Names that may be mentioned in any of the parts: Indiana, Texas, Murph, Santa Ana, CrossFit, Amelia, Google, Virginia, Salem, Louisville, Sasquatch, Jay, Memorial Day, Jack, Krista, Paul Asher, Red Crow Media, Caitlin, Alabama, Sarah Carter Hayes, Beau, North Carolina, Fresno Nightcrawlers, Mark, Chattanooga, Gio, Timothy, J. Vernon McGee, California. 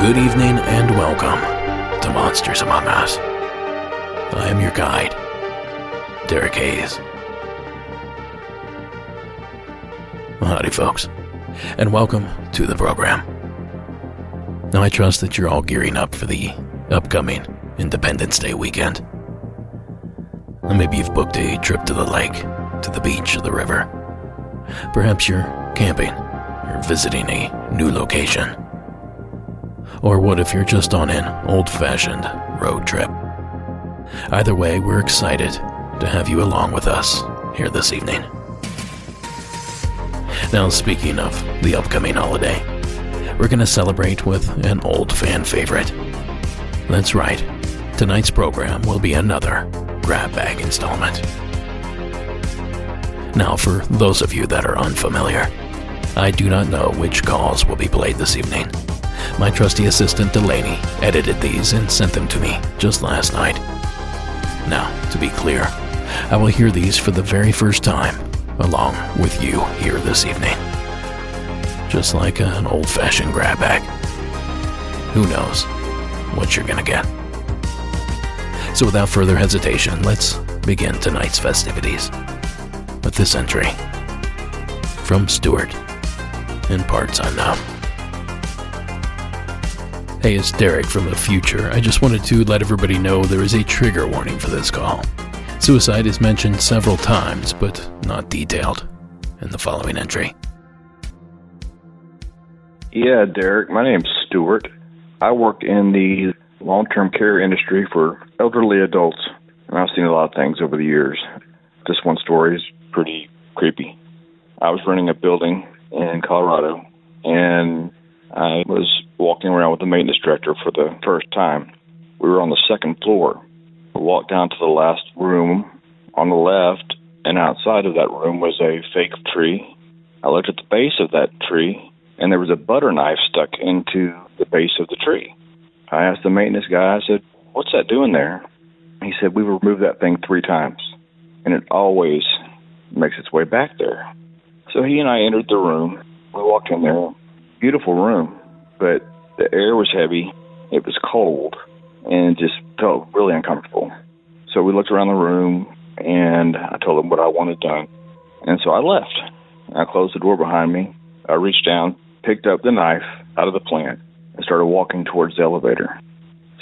Good evening and welcome to Monsters Among Us. I am your guide, Derek Hayes. Well, howdy folks, and welcome to the program. Now I trust that you're all gearing up for the upcoming Independence Day weekend. And maybe you've booked a trip to the lake, to the beach, or the river. Perhaps you're camping or visiting a new location. Or what if you're just on an old-fashioned road trip? Either way, we're excited to have you along with us here this evening. Now, speaking of the upcoming holiday, we're going to celebrate with an old fan favorite. That's right, tonight's program will be another grab bag installment. Now, for those of you that are unfamiliar, I do not know which calls will be played this evening. My trusty assistant Delaney edited these and sent them to me just last night. Now, to be clear, I will hear these for the very first time along with you here this evening. Just like an old-fashioned grab bag. Who knows what you're gonna get. So without further hesitation, let's begin tonight's festivities with this entry from Stuart in Parts Unknown. Hey, it's Derek from the future. I just wanted to let everybody know there is a trigger warning for this call. Suicide is mentioned several times, but not detailed in the following entry. Yeah, Derek, my name's Stuart. I work in the long-term care industry for elderly adults, and I've seen a lot of things over the years. This one story is pretty creepy. I was renting a building in Colorado, and I was walking around with the maintenance director for the first time. We were on the second floor. We walked down to the last room on the left, and outside of that room was a fake tree. I looked at the base of that tree, and there was a butter knife stuck into the base of the tree. I asked the maintenance guy, I said, "What's that doing there?" He said, "We removed that thing 3 times, and it always makes its way back there." So he and I entered the room. We walked in there. Beautiful room, but the air was heavy, it was cold, and just felt really uncomfortable. So we looked around the room, and I told him what I wanted done. And so I left. I closed the door behind me. I reached down, picked up the knife out of the plant, and started walking towards the elevator.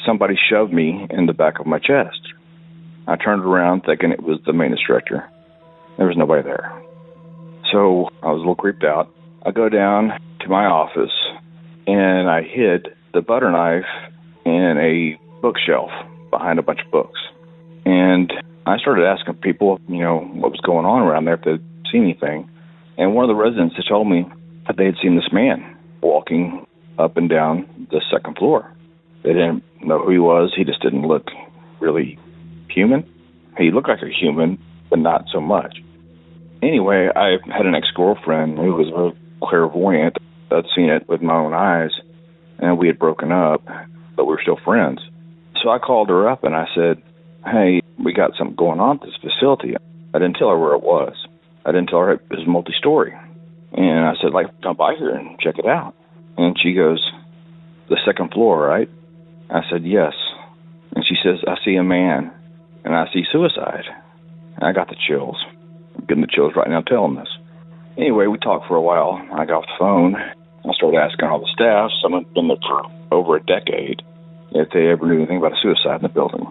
Somebody shoved me in the back of my chest. I turned around thinking it was the maintenance director. There was nobody there. So I was a little creeped out. I go down to my office, and I hid the butter knife in a bookshelf behind a bunch of books. And I started asking people, you know, what was going on around there, if they'd seen anything. And one of the residents had told me that they had seen this man walking up and down the second floor. They didn't know who he was. He just didn't look really human. He looked like a human, but not so much. Anyway, I had an ex-girlfriend who was very clairvoyant. I'd seen it with my own eyes, and we had broken up, but we were still friends. So I called her up, and I said, hey, we got something going on at this facility. I didn't tell her where it was. I didn't tell her it was multi-story. And I said, like, come by here and check it out. And she goes, the second floor, right? I said, yes. And she says, I see a man, and I see suicide. And I got the chills. I'm getting the chills right now telling this. Anyway, we talked for a while. I got off the phone. I started asking all the staff, some had been there for over a decade, if they ever knew anything about a suicide in the building.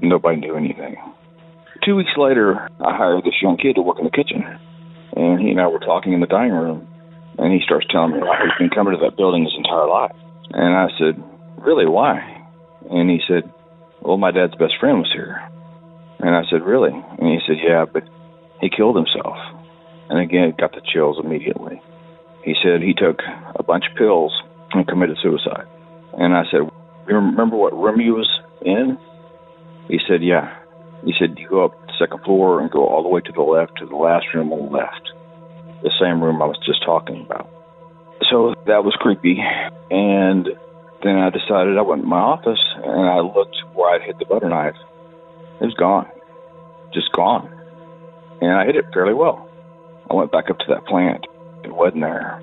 Nobody knew anything. 2 weeks later, I hired this young kid to work in the kitchen. And he and I were talking in the dining room. And he starts telling me, he's been coming to that building his entire life. And I said, really, why? And he said, well, my dad's best friend was here. And I said, really? And he said, yeah, but he killed himself. And again, it got the chills immediately. He said he took a bunch of pills and committed suicide. And I said, you remember what room he was in? He said, yeah. He said, you go up the second floor and go all the way to the left to the last room on the left. The same room I was just talking about. So that was creepy. And then I decided I went to my office and I looked where I'd hit the butter knife. It was gone. Just gone. And I hit it fairly well. I went back up to that plant. It wasn't there.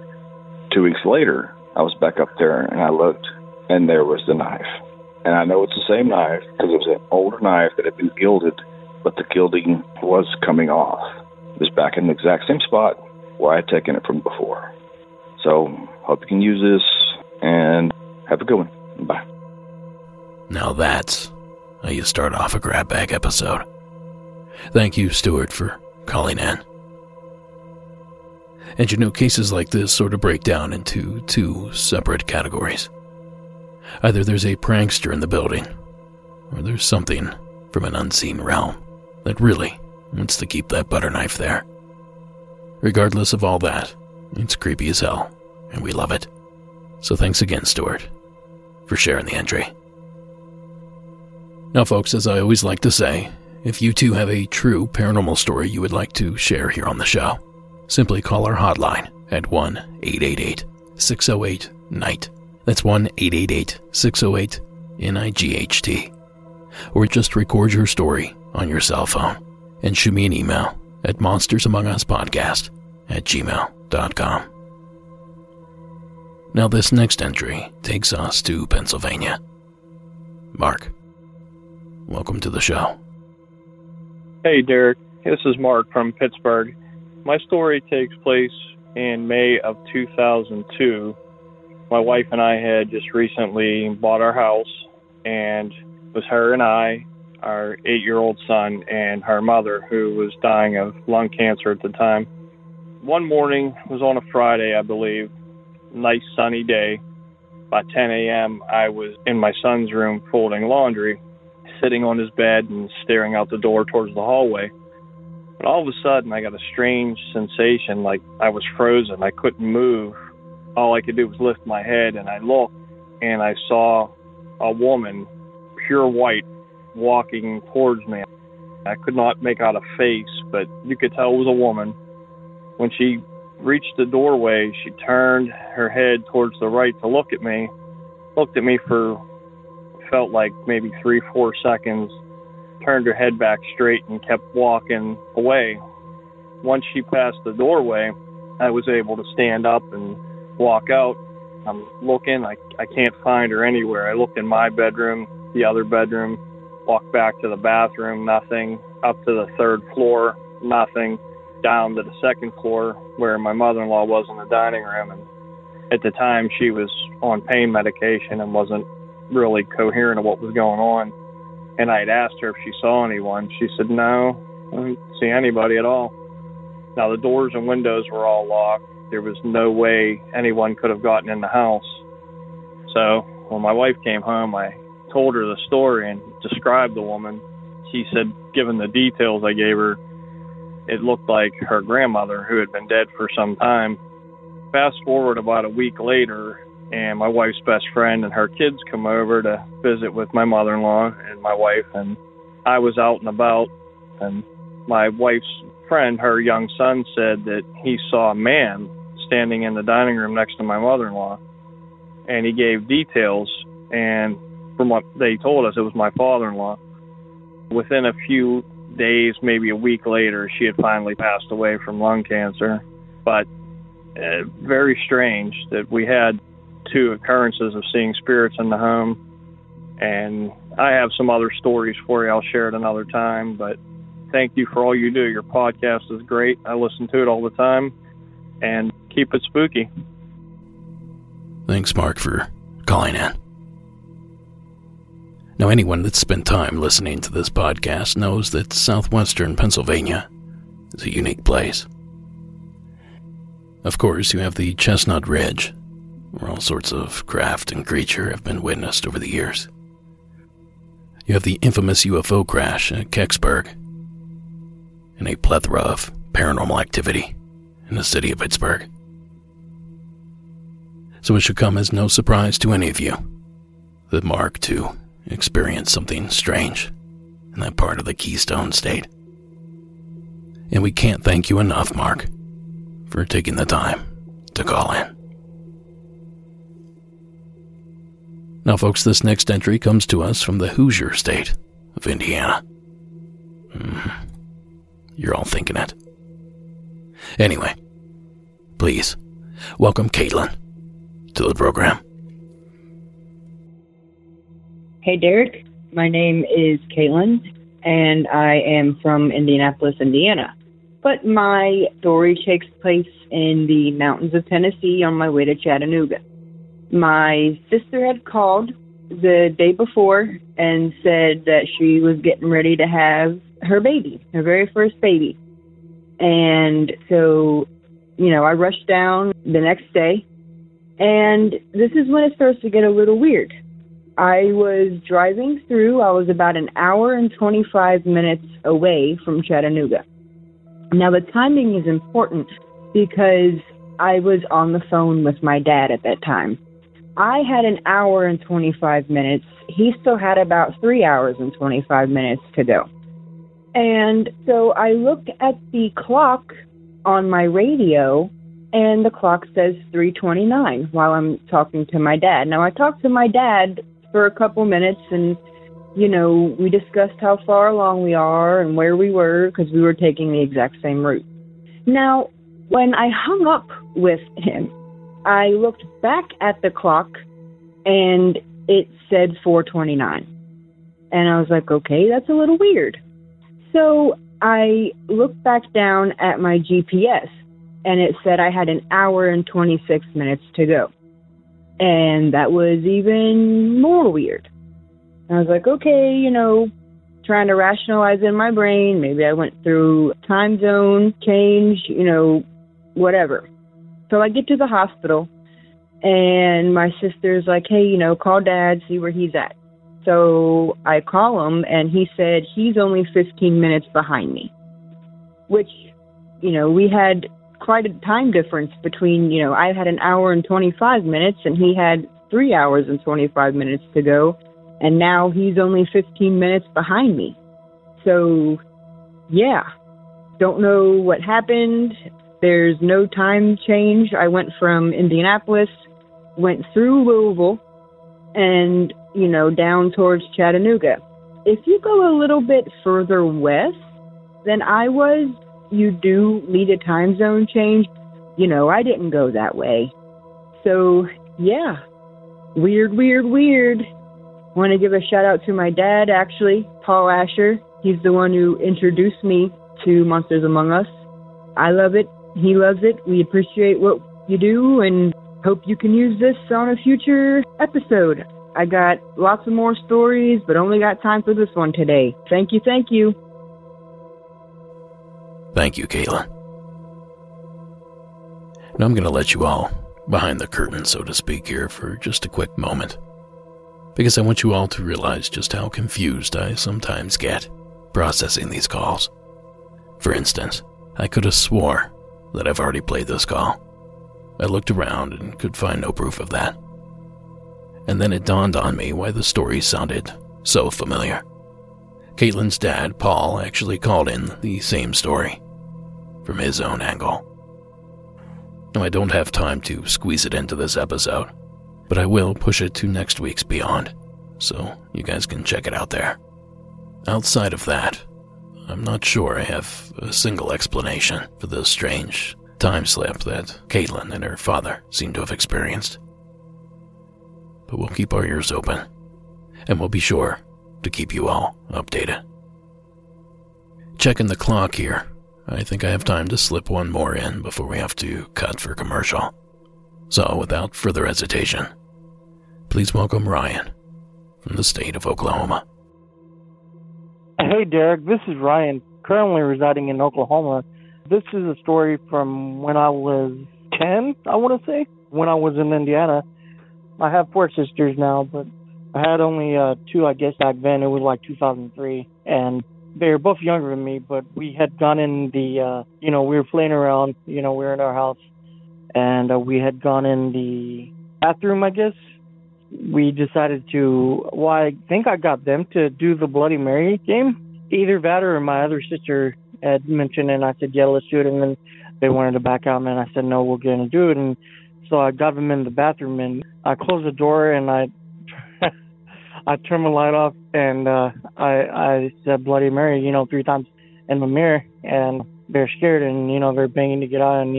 2 weeks later, I was back up there and I looked, and there was the knife. And I know it's the same knife because it was an older knife that had been gilded, but the gilding was coming off. It was back in the exact same spot where I had taken it from before. So, hope you can use this, and have a good one. Bye. Now that's how you start off a grab bag episode. Thank you, Stuart, for calling in. And you know, cases like this sort of break down into two separate categories. Either there's a prankster in the building, or there's something from an unseen realm that really wants to keep that butter knife there. Regardless of all that, it's creepy as hell, and we love it. So thanks again, Stuart, for sharing the entry. Now, folks, as I always like to say, if you too have a true paranormal story you would like to share here on the show, simply call our hotline at 1-888-608-NIGHT. That's 1-888-608-NIGHT. Or just record your story on your cell phone and shoot me an email at monstersamonguspodcast@gmail.com. Now this next entry takes us to Pennsylvania. Mark, welcome to the show. Hey, Derek. This is Mark from Pittsburgh. My story takes place in May of 2002. My wife and I had just recently bought our house, and it was her and I, our 8-year-old son, and her mother, who was dying of lung cancer at the time. One morning, it was on a Friday, I believe, nice sunny day. By 10 a.m., I was in my son's room folding laundry, sitting on his bed and staring out the door towards the hallway. But all of a sudden, I got a strange sensation, like I was frozen. I couldn't move. All I could do was lift my head, and I looked, and I saw a woman, pure white, walking towards me. I could not make out a face, but you could tell it was a woman. When she reached the doorway, she turned her head towards the right to look at me, looked at me for, felt like maybe 3-4 seconds, turned her head back straight and kept walking away. Once she passed the doorway, I was able to stand up and walk out. I'm looking, I can't find her anywhere. I looked in my bedroom, the other bedroom, walked back to the bathroom, nothing. Up to the third floor, nothing. Down to the second floor where my mother-in-law was in the dining room. And at the time, she was on pain medication and wasn't really coherent of what was going on. And I had asked her if she saw anyone. She said, no, I didn't see anybody at all. Now, the doors and windows were all locked. There was no way anyone could have gotten in the house. So when my wife came home, I told her the story and described the woman, she said, given the details I gave her, it looked like her grandmother, who had been dead for some time. Fast forward about a week later, and my wife's best friend and her kids come over to visit with my mother-in-law and my wife, and I was out and about, and my wife's friend, her young son, said that he saw a man standing in the dining room next to my mother-in-law, and he gave details, and from what they told us, it was my father-in-law. Within a few days, maybe a week later, she had finally passed away from lung cancer, but very strange that we had two occurrences of seeing spirits in the home. And I have some other stories for you. I'll share it another time, but thank you for all you do. Your podcast is great. I listen to it all the time, and keep it spooky. Thanks, Mark, for calling in. Now, anyone that's spent time listening to this podcast knows that southwestern Pennsylvania is a unique place. Of course, you have the Chestnut Ridge, where all sorts of craft and creature have been witnessed over the years. You have the infamous UFO crash at Kecksburg, and a plethora of paranormal activity in the city of Pittsburgh. So it should come as no surprise to any of you that Mark, too, experienced something strange in that part of the Keystone State. And we can't thank you enough, Mark, for taking the time to call in. Now, folks, this next entry comes to us from the Hoosier state of Indiana. You're all thinking it. Anyway, please welcome Caitlin to the program. Hey, Derek. My name is Caitlin, and I am from Indianapolis, Indiana. But my story takes place in the mountains of Tennessee on my way to Chattanooga. My sister had called the day before and said that she was getting ready to have her baby, her very first baby. And so, I rushed down the next day, and this is when it starts to get a little weird. I was driving through. I was about an hour and 25 minutes away from Chattanooga. Now, the timing is important because I was on the phone with my dad at that time. I had an hour and 25 minutes. He still had about 3 hours and 25 minutes to go. And so I looked at the clock on my radio, and the clock says 3:29 while I'm talking to my dad. Now, I talked to my dad for a couple minutes, and, we discussed how far along we are and where we were, because we were taking the exact same route. Now, when I hung up with him, I looked back at the clock, and it said 4:29. And I was like, okay, that's a little weird. So I looked back down at my GPS, and it said I had an hour and 26 minutes to go. And that was even more weird. I was like, okay, trying to rationalize in my brain. Maybe I went through time zone change, whatever. So I get to the hospital, and my sister's like, hey, call Dad, see where he's at. So I call him, and he said he's only 15 minutes behind me, which, we had quite a time difference between, I had an hour and 25 minutes, and he had 3 hours and 25 minutes to go, and now he's only 15 minutes behind me. So, yeah, don't know what happened. There's no time change. I went from Indianapolis, went through Louisville, and, down towards Chattanooga. If you go a little bit further west than I was, you do need a time zone change. I didn't go that way. So, yeah, weird. I want to give a shout out to my dad, actually, Paul Asher. He's the one who introduced me to Monsters Among Us. I love it. He loves it. We appreciate what you do and hope you can use this on a future episode. I got lots of more stories, but only got time for this one today. Thank you. Thank you, Caitlin. Now I'm going to let you all behind the curtain, so to speak, here for just a quick moment, because I want you all to realize just how confused I sometimes get processing these calls. For instance, I could have swore that I've already played this call. I looked around and could find no proof of that. And then it dawned on me why the story sounded so familiar. Caitlin's dad, Paul, actually called in the same story from his own angle. Now, I don't have time to squeeze it into this episode, but I will push it to next week's Beyond, so you guys can check it out there. Outside of that, I'm not sure I have a single explanation for the strange time slip that Caitlin and her father seem to have experienced. But we'll keep our ears open, and we'll be sure to keep you all updated. Checking the clock here, I think I have time to slip one more in before we have to cut for commercial. So, without further hesitation, please welcome Ryan from the state of Oklahoma. Hey, Derek, this is Ryan, currently residing in Oklahoma. This is a story from when I was 10, I want to say, when I was in Indiana. I have 4 sisters now, but I had only 2, I guess, back then. It was like 2003, and they were both younger than me, but we had gone in the, we were playing around, we were in our house, and we had gone in the bathroom, I guess. We decided to, I think I got them to do the Bloody Mary game. Either that or my other sister had mentioned it, and I said, yeah, let's do it. And then they wanted to back out, and I said, no, we're going to do it. And so I got them in the bathroom, and I closed the door, and I turned the light off, and I said Bloody Mary, 3 times in the mirror. And they're scared, and, they're banging to get out, and,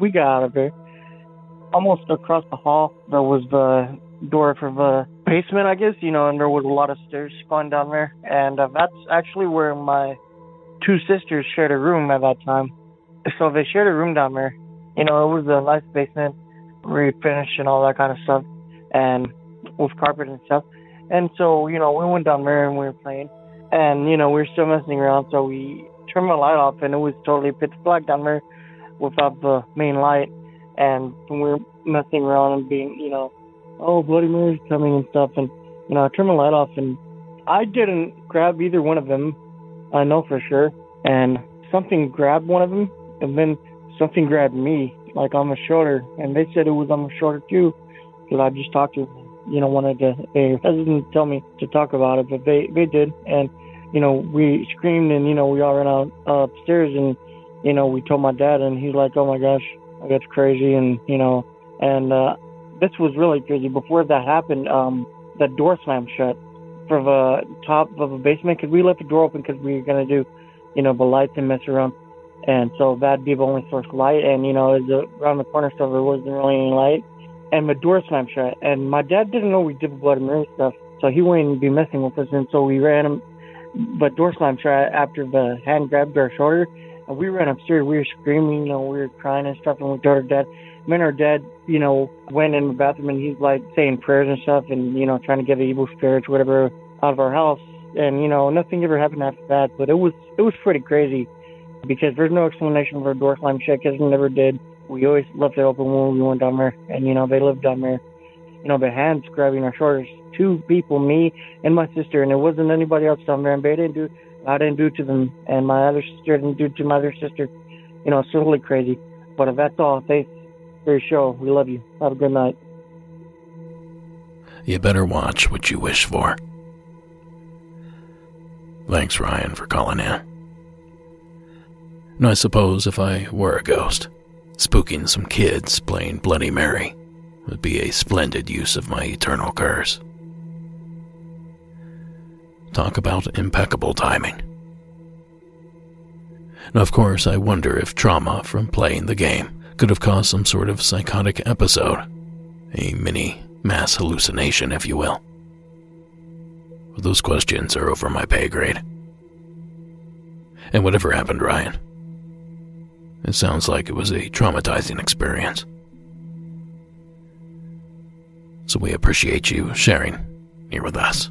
we got out of there. Almost across the hall, there was the door from the basement, I guess, and there was a lot of stairs going down there. And that's actually where my 2 sisters shared a room at that time. So they shared a room down there. It was a nice basement, refinished and all that kind of stuff, and with carpet and stuff. And so, we went down there and we were playing. And, we were still messing around, so we turned the light off, and it was totally pitch black down there without the main light. And we were messing around and being, oh, Bloody Mary's coming and stuff. And, I turned my light off, and I didn't grab either one of them. I know for sure. And something grabbed one of them, and then something grabbed me, like on the shoulder. And they said it was on the shoulder, too, because I just talked to them. They didn't tell me to talk about it, but they did. And, we screamed, and, we all ran out upstairs, and, we told my dad, and he's like, oh, my gosh, that's crazy. And, this was really crazy. Before that happened, the door slammed shut from the top of the basement, because we left the door open because we were going to do, the lights and mess around. And so that'd be the only source of light. And, it was around the corner, so there wasn't really any light. And the door slammed shut. And my dad didn't know we did the Bloody Mary stuff, so he wouldn't be messing with us. And so we ran him, but door slammed shut after the hand grabbed our shoulder. And we ran upstairs. We were screaming, we were crying and stuff. And we told our dad. Then our dad, went in the bathroom, and he's like saying prayers and stuff, and trying to get the evil spirits, whatever, out of our house. And nothing ever happened after that. But it was pretty crazy, because there's no explanation for a door slam check, because we never did. We always left it open when we went down there, and they lived down there. The hands grabbing our shoulders, 2 people, me and my sister, and there wasn't anybody else down there. And I didn't do to them, and my other sister didn't do to my other sister. It's totally crazy. But if that's all, Great show. We love you. Have a good night. You better watch what you wish for. Thanks, Ryan, for calling in. And I suppose if I were a ghost, spooking some kids playing Bloody Mary would be a splendid use of my eternal curse. Talk about impeccable timing. Now, of course, I wonder if trauma from playing the game could have caused some sort of psychotic episode, a mini mass hallucination, if you will. But those questions are over my pay grade. And whatever happened, Ryan, it sounds like it was a traumatizing experience. So we appreciate you sharing here with us.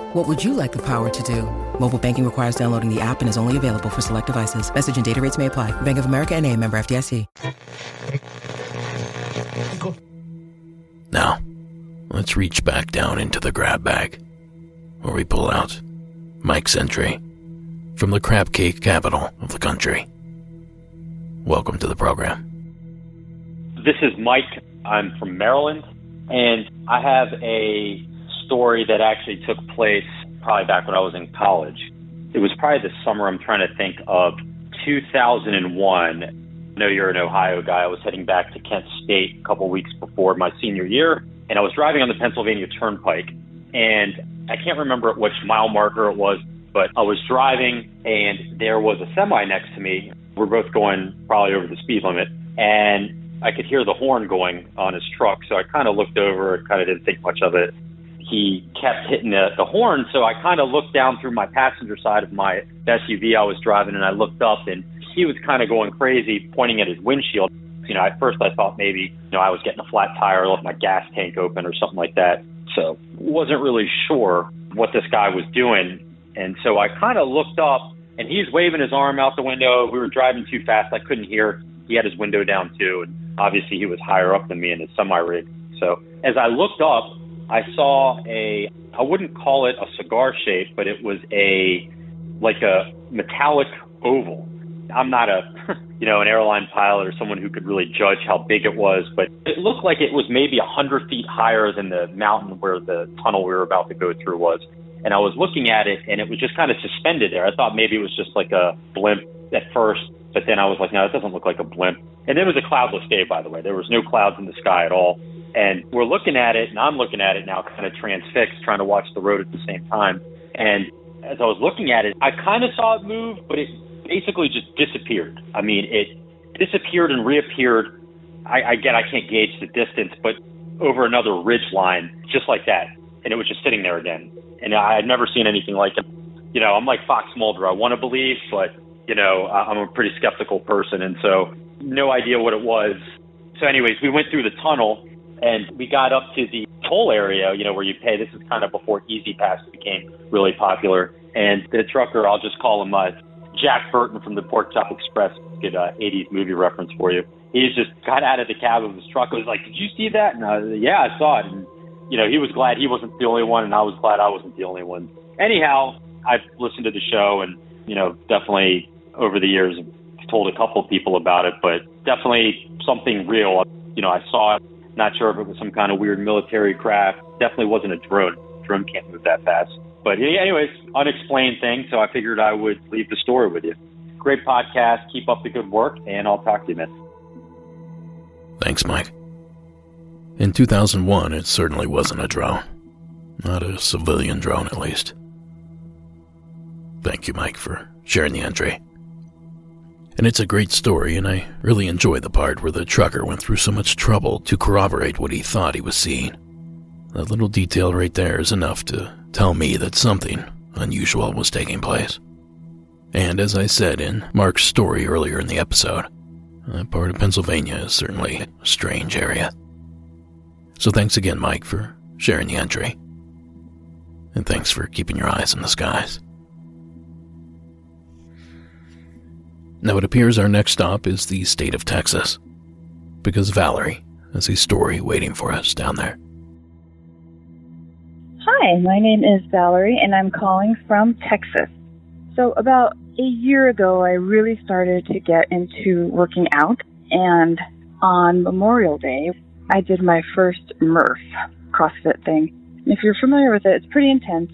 What would you like the power to do? Mobile banking requires downloading the app and is only available for select devices. Message and data rates may apply. Bank of America N.A., member FDIC. Now, let's reach back down into the grab bag, where we pull out Mike's entry from the crab cake capital of the country. Welcome to the program. This is Mike. I'm from Maryland, and I have a story that actually took place probably back when I was in college. It was probably the summer, I'm trying to think, of 2001. I know you're an Ohio guy. I was heading back to Kent State a couple weeks before my senior year, and I was driving on the Pennsylvania Turnpike, and I can't remember at which mile marker it was, but I was driving, and there was a semi next to me. We're both going probably over the speed limit, and I could hear the horn going on his truck, so I kind of looked over and kind of didn't think much of it. He kept hitting the horn, so I kind of looked down through my passenger side of my SUV I was driving, and I looked up, and he was kind of going crazy, pointing at his windshield. You know, at first I thought maybe, you know, I was getting a flat tire, left my gas tank open or something like that. So wasn't really sure what this guy was doing, and so I kind of looked up, and he's waving his arm out the window. We were driving too fast. I couldn't hear. He had his window down too, and obviously he was higher up than me in his semi-rig. So as I looked up, I saw I wouldn't call it a cigar shape, but it was like a metallic oval. I'm not an airline pilot or someone who could really judge how big it was, but it looked like it was maybe 100 feet higher than the mountain where the tunnel we were about to go through was. And I was looking at it, and it was just kind of suspended there. I thought maybe it was just like a blimp at first, but then I was like, no, it doesn't look like a blimp. And it was a cloudless day, by the way. There was no clouds in the sky at all. And we're looking at it, and I'm looking at it now, kind of transfixed, trying to watch the road at the same time. And as I was looking at it, I kind of saw it move, but it basically just disappeared. I mean, it disappeared and reappeared. Again, I can't gauge the distance, but over another ridge line, just like that. And it was just sitting there again. And I had never seen anything like it. You know, I'm like Fox Mulder. I want to believe, but, you know, I'm a pretty skeptical person. And so no idea what it was. So anyways, we went through the tunnel, and we got up to the toll area, you know, where you pay. This is kind of before Easy Pass became really popular. And the trucker, I'll just call him Jack Burton from the Pork Chop Express. Good 80s movie reference for you. He just got out of the cab of his truck. I was like, did you see that? And I was like, yeah, I saw it. And, you know, he was glad he wasn't the only one, and I was glad I wasn't the only one. Anyhow, I've listened to the show, and, you know, definitely over the years told a couple of people about it, but definitely something real. You know, I saw it. Not sure if it was some kind of weird military craft. Definitely wasn't a drone. Drone can't move that fast. But anyways, unexplained thing, so I figured I would leave the story with you. Great podcast. Keep up the good work, and I'll talk to you, man. Thanks, Mike. In 2001, it certainly wasn't a drone. Not a civilian drone, at least. Thank you, Mike, for sharing the entry. And it's a great story, and I really enjoy the part where the trucker went through so much trouble to corroborate what he thought he was seeing. That little detail right there is enough to tell me that something unusual was taking place. And as I said in Mark's story earlier in the episode, that part of Pennsylvania is certainly a strange area. So thanks again, Mike, for sharing the entry. And thanks for keeping your eyes on the skies. Now it appears our next stop is the state of Texas, because Valerie has a story waiting for us down there. Hi, my name is Valerie, and I'm calling from Texas. So about a year ago, I really started to get into working out, and on Memorial Day, I did my first Murph CrossFit thing. If you're familiar with it, it's pretty intense.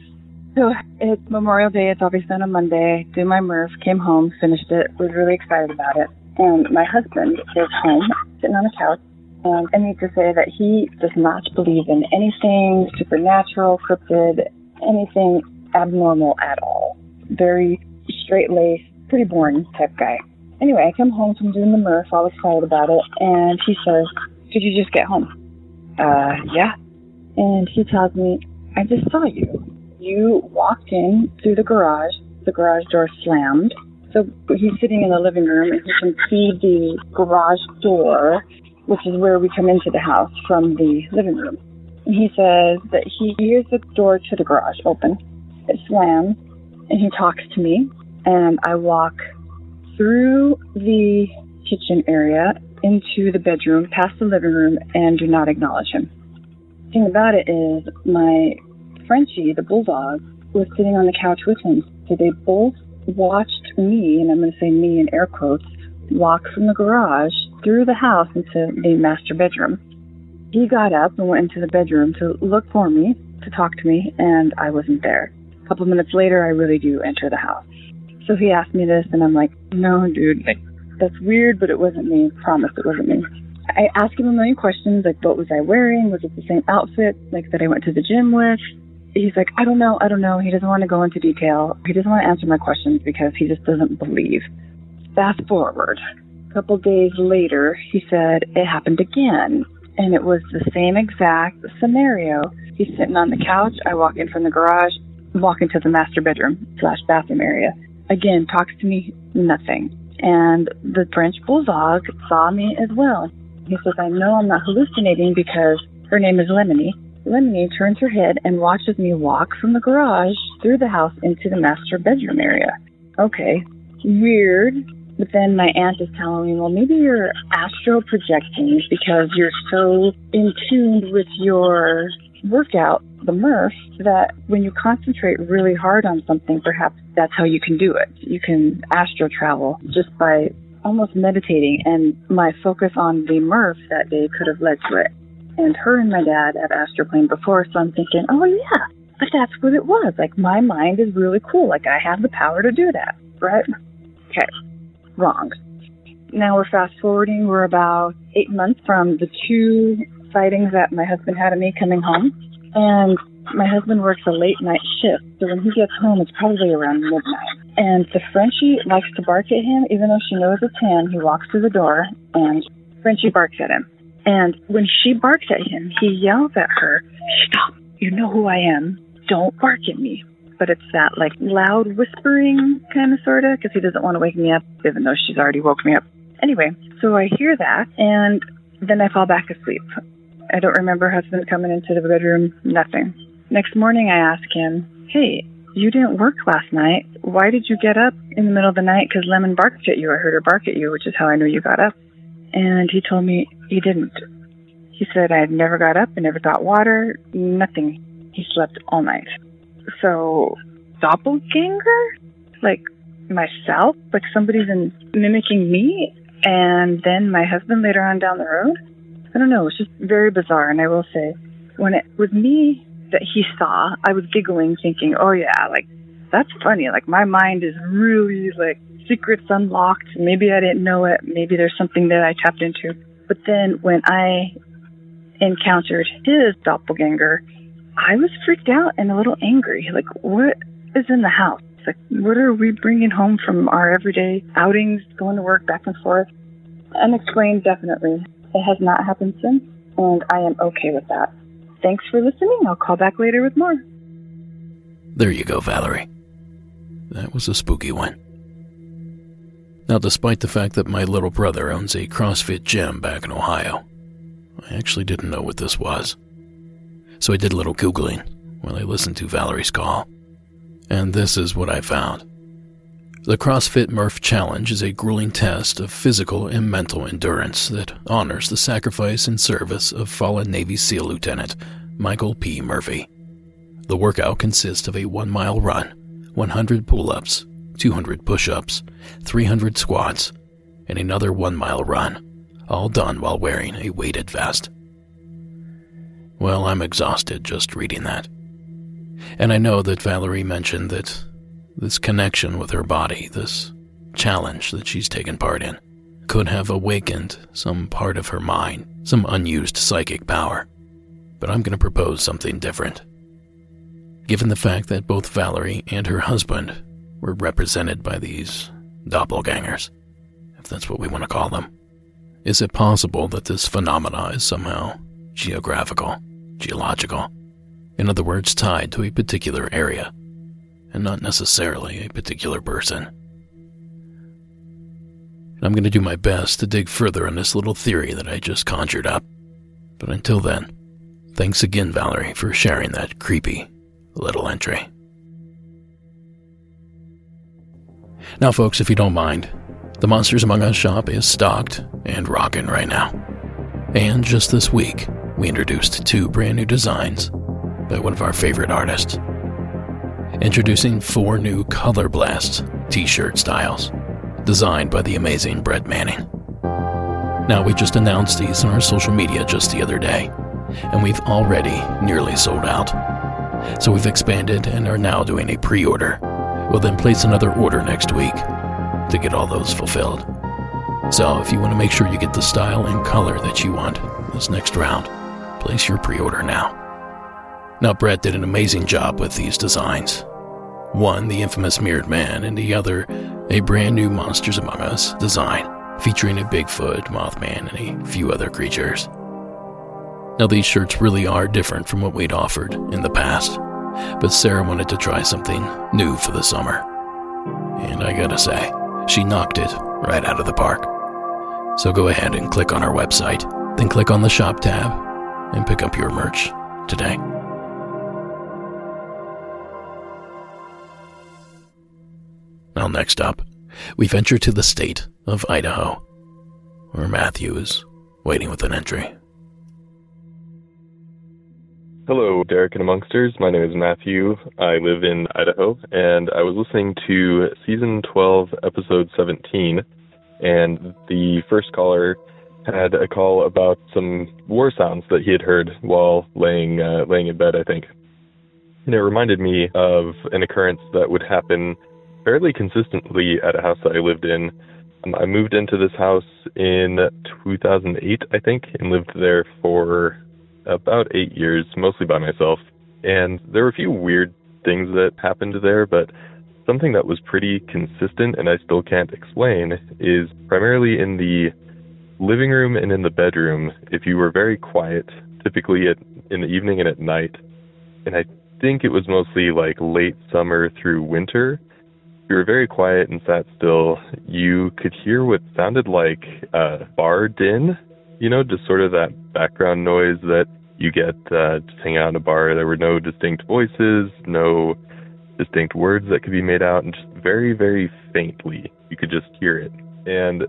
So it's Memorial Day, it's obviously on a Monday. Do my Murph, came home, finished it, was really excited about it. And my husband is home, sitting on the couch, and I need to say that he does not believe in anything supernatural, cryptid, anything abnormal at all. Very straight-laced, pretty boring type guy. Anyway, I come home from doing the Murph, all excited about it, and he says, "Did you just get home?" Yeah. And he tells me, "I just saw you. You walked in through the garage, the garage door slammed. So he's sitting in the living room and he can see the garage door, which is where we come into the house from the living room. And he says that he hears the door to the garage open. It slams and he talks to me and I walk through the kitchen area into the bedroom, past the living room, and do not acknowledge him. The thing about it is my Frenchie, the bulldog, was sitting on the couch with him. So they both watched me, and I'm going to say me in air quotes, walk from the garage through the house into the master bedroom. He got up and went into the bedroom to look for me, to talk to me, and I wasn't there. A couple minutes later, I really do enter the house. So he asked me this, and I'm like, no, dude, that's weird, but it wasn't me. I promise it wasn't me. I asked him a million questions, like, what was I wearing? Was it the same outfit, like, that I went to the gym with? He's like, I don't know. He doesn't want to go into detail. He doesn't want to answer my questions because he just doesn't believe. Fast forward. A couple days later, he said it happened again. And it was the same exact scenario. He's sitting on the couch. I walk in from the garage, walk into the master bedroom / bathroom area. Again, talks to me, nothing. And the French bulldog saw me as well. He says, I know I'm not hallucinating because her name is Lemony. Lemony turns her head and watches me walk from the garage through the house into the master bedroom area. Okay, weird. But then my aunt is telling me, well, maybe you're astral projecting because you're so in tune with your workout, the Murph, that when you concentrate really hard on something, perhaps that's how you can do it. You can astral travel just by almost meditating. And my focus on the Murph that day could have led to it. And her and my dad have astroplaned before, so I'm thinking, oh, yeah, but that's what it was. Like, my mind is really cool. Like, I have the power to do that, right? Okay, wrong. Now we're fast-forwarding. We're about 8 months from the two sightings that my husband had of me coming home. And my husband works a late-night shift, so when he gets home, it's probably around midnight. And the Frenchie likes to bark at him. Even though she knows it's him, he walks through the door, and Frenchie barks at him. And when she barks at him, he yells at her, stop, you know who I am, don't bark at me. But it's that, like, loud whispering kind of sort of, because he doesn't want to wake me up, even though she's already woke me up. Anyway, so I hear that, and then I fall back asleep. I don't remember husband coming into the bedroom, nothing. Next morning, I ask him, hey, you didn't work last night. Why did you get up in the middle of the night? Because Lemon barked at you. I heard her bark at you, which is how I knew you got up. And he told me he didn't. He said, I never got up, I never got water, nothing. He slept all night. So, doppelganger? Like, myself? Like, somebody's mimicking me? And then my husband later on down the road? I don't know, it's just very bizarre. And I will say, when it was me that he saw, I was giggling, thinking, oh yeah, like, that's funny. Like, my mind is really, like, secrets unlocked. Maybe I didn't know it. Maybe there's something that I tapped into. But then when I encountered his doppelganger, I was freaked out and a little angry. Like, what is in the house? Like, what are we bringing home from our everyday outings, going to work, back and forth? Unexplained, definitely. It has not happened since, and I am okay with that. Thanks for listening. I'll call back later with more. There you go, Valerie. That was a spooky one. Now, despite the fact that my little brother owns a CrossFit gym back in Ohio, I actually didn't know what this was. So I did a little Googling while I listened to Valerie's call. And this is what I found. The CrossFit Murph Challenge is a grueling test of physical and mental endurance that honors the sacrifice and service of fallen Navy SEAL Lieutenant Michael P. Murphy. The workout consists of a 1-mile run, 100 pull-ups, 200 push-ups, 300 squats, and another 1-mile run, all done while wearing a weighted vest. Well, I'm exhausted just reading that. And I know that Valerie mentioned that this connection with her body, this challenge that she's taken part in, could have awakened some part of her mind, some unused psychic power. But I'm going to propose something different. Given the fact that both Valerie and her husband were represented by these doppelgangers, if that's what we want to call them. Is it possible that this phenomena is somehow geographical, geological, in other words, tied to a particular area? and not necessarily a particular person. I'm going to do my best to dig further on this little theory that I just conjured up. But until then, thanks again, Valerie, for sharing that creepy little entry. Now, folks, if you don't mind, the Monsters Among Us shop is stocked and rocking right now. And just this week, we introduced 2 brand new designs by one of our favorite artists. Introducing 4 new Color Blast t-shirt styles, designed by the amazing Brett Manning. Now, we just announced these on our social media just the other day, and we've already nearly sold out. So we've expanded and are now doing a pre-order. We'll then place another order next week to get all those fulfilled. So if you want to make sure you get the style and color that you want this next round, place your pre-order now. Now, Brett did an amazing job with these designs. One, the infamous Mirrored Man, and the other, a brand new Monsters Among Us design featuring a Bigfoot, Mothman, and a few other creatures. Now, these shirts really are different from what we'd offered in the past, but Sarah wanted to try something new for the summer. And I gotta say, she knocked it right out of the park. So go ahead and click on our website, then click on the shop tab, and pick up your merch today. Now, next up, we venture to the state of Idaho, where Matthew is waiting with an entry. Hello, Derek and Amongsters. My name is Matthew. I live in Idaho, and I was listening to Season 12, Episode 17, and the first caller had a call about some war sounds that he had heard while laying in bed, I think. And it reminded me of an occurrence that would happen fairly consistently at a house that I lived in. I moved into this house in 2008, I think, and lived there for about 8 years, mostly by myself. And there were a few weird things that happened there, but something that was pretty consistent and I still can't explain is primarily in the living room and in the bedroom. If you were very quiet, typically in the evening and at night, and I think it was mostly like late summer through winter, if you were very quiet and sat still, you could hear what sounded like a bar din, you know, just sort of that background noise that you get just hanging out in a bar. There were no distinct voices, no distinct words that could be made out, and just very, very faintly, you could just hear it. And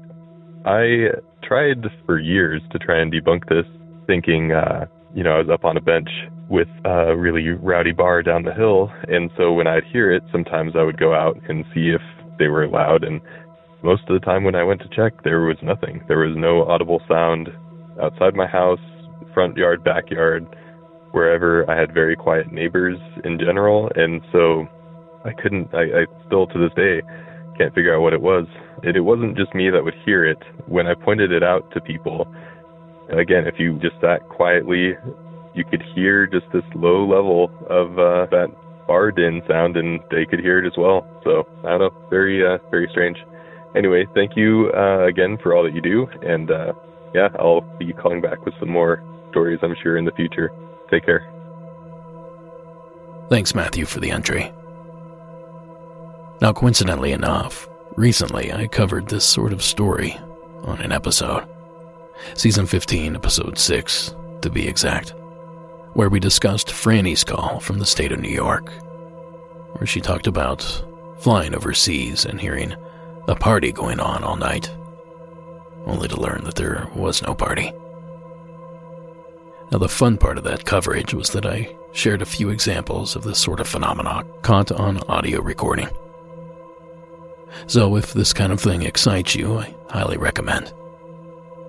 I tried for years to try and debunk this, thinking, I was up on a bench with a really rowdy bar down the hill, and so when I'd hear it, sometimes I would go out and see if they were loud, and most of the time when I went to check, there was nothing. There was no audible sound outside my house, front yard, backyard, wherever. I had very quiet neighbors in general, and so I still to this day can't figure out what it was. It wasn't just me that would hear it. When I pointed it out to people, again, if you just sat quietly, you could hear just this low level of that bar din sound, and they could hear it as well. So, I don't know, very strange. Anyway, thank you again for all that you do, and I'll be calling back with some more stories, I'm sure, in the future. Take care. Thanks, Matthew, for the entry. Now, coincidentally enough, recently I covered this sort of story on an episode, Season 15, Episode 6, to be exact, where we discussed Franny's call from the state of New York, where she talked about flying overseas and hearing a party going on all night, only to learn that there was no party. Now, the fun part of that coverage was that I shared a few examples of this sort of phenomena caught on audio recording. So if this kind of thing excites you, I highly recommend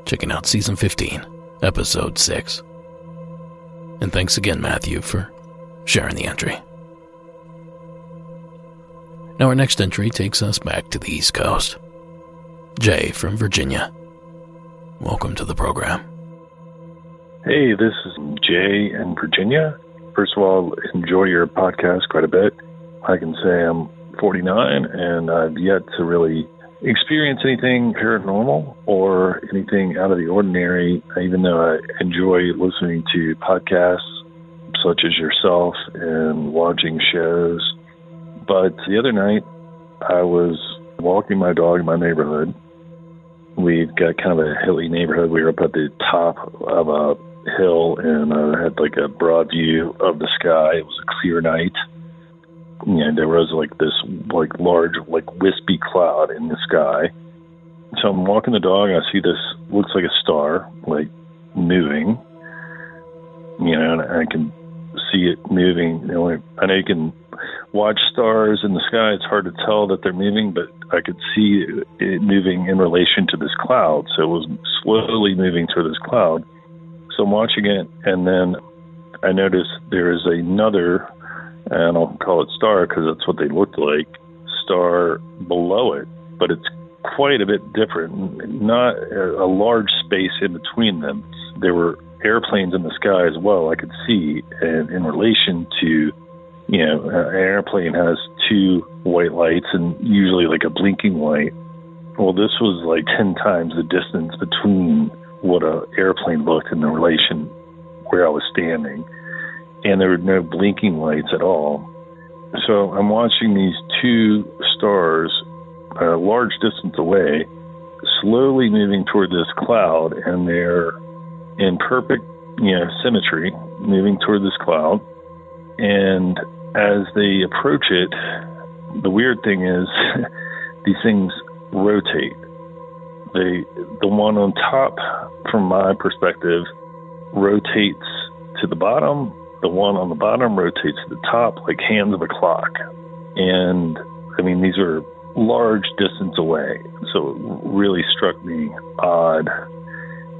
checking out Season 15, Episode 6. And thanks again, Matthew, for sharing the entry. Now, our next entry takes us back to the East Coast. Jay from Virginia, welcome to the program. Hey, this is Jay in Virginia. First of all, enjoy your podcast quite a bit. I can say I'm 49, and I've yet to really experience anything paranormal or anything out of the ordinary, even though I enjoy listening to podcasts such as yourself and watching shows. But the other night, I was walking my dog in my neighborhood. We've got kind of a hilly neighborhood. We were up at the top of a hill and had like a broad view of the sky. It was a clear night. And there was like this like large like wispy cloud in the sky. So I'm walking the dog and I see this, looks like a star, like moving. You know, and I can see it moving. You know, I know you can watch stars in the sky. It's hard to tell that they're moving, but I could see it moving in relation to this cloud. So it was slowly moving toward this cloud. So I'm watching it, and then I notice there is another, and I'll call it star because that's what they looked like, star below it, but it's quite a bit different, not a large space in between them. There were airplanes in the sky as well, I could see, and in relation to, you know, an airplane has two white lights and usually like a blinking light. Well, this was like 10 times the distance between what an airplane looked in the relation where I was standing. And there were no blinking lights at all. So I'm watching these two stars a large distance away, slowly moving toward this cloud, and they're in perfect, you know, symmetry, moving toward this cloud. And as they approach it, the weird thing is these things rotate. The one on top, from my perspective, rotates to the bottom. The one on the bottom rotates to the top like hands of a clock. And, I mean, these are large distance away. So it really struck me odd.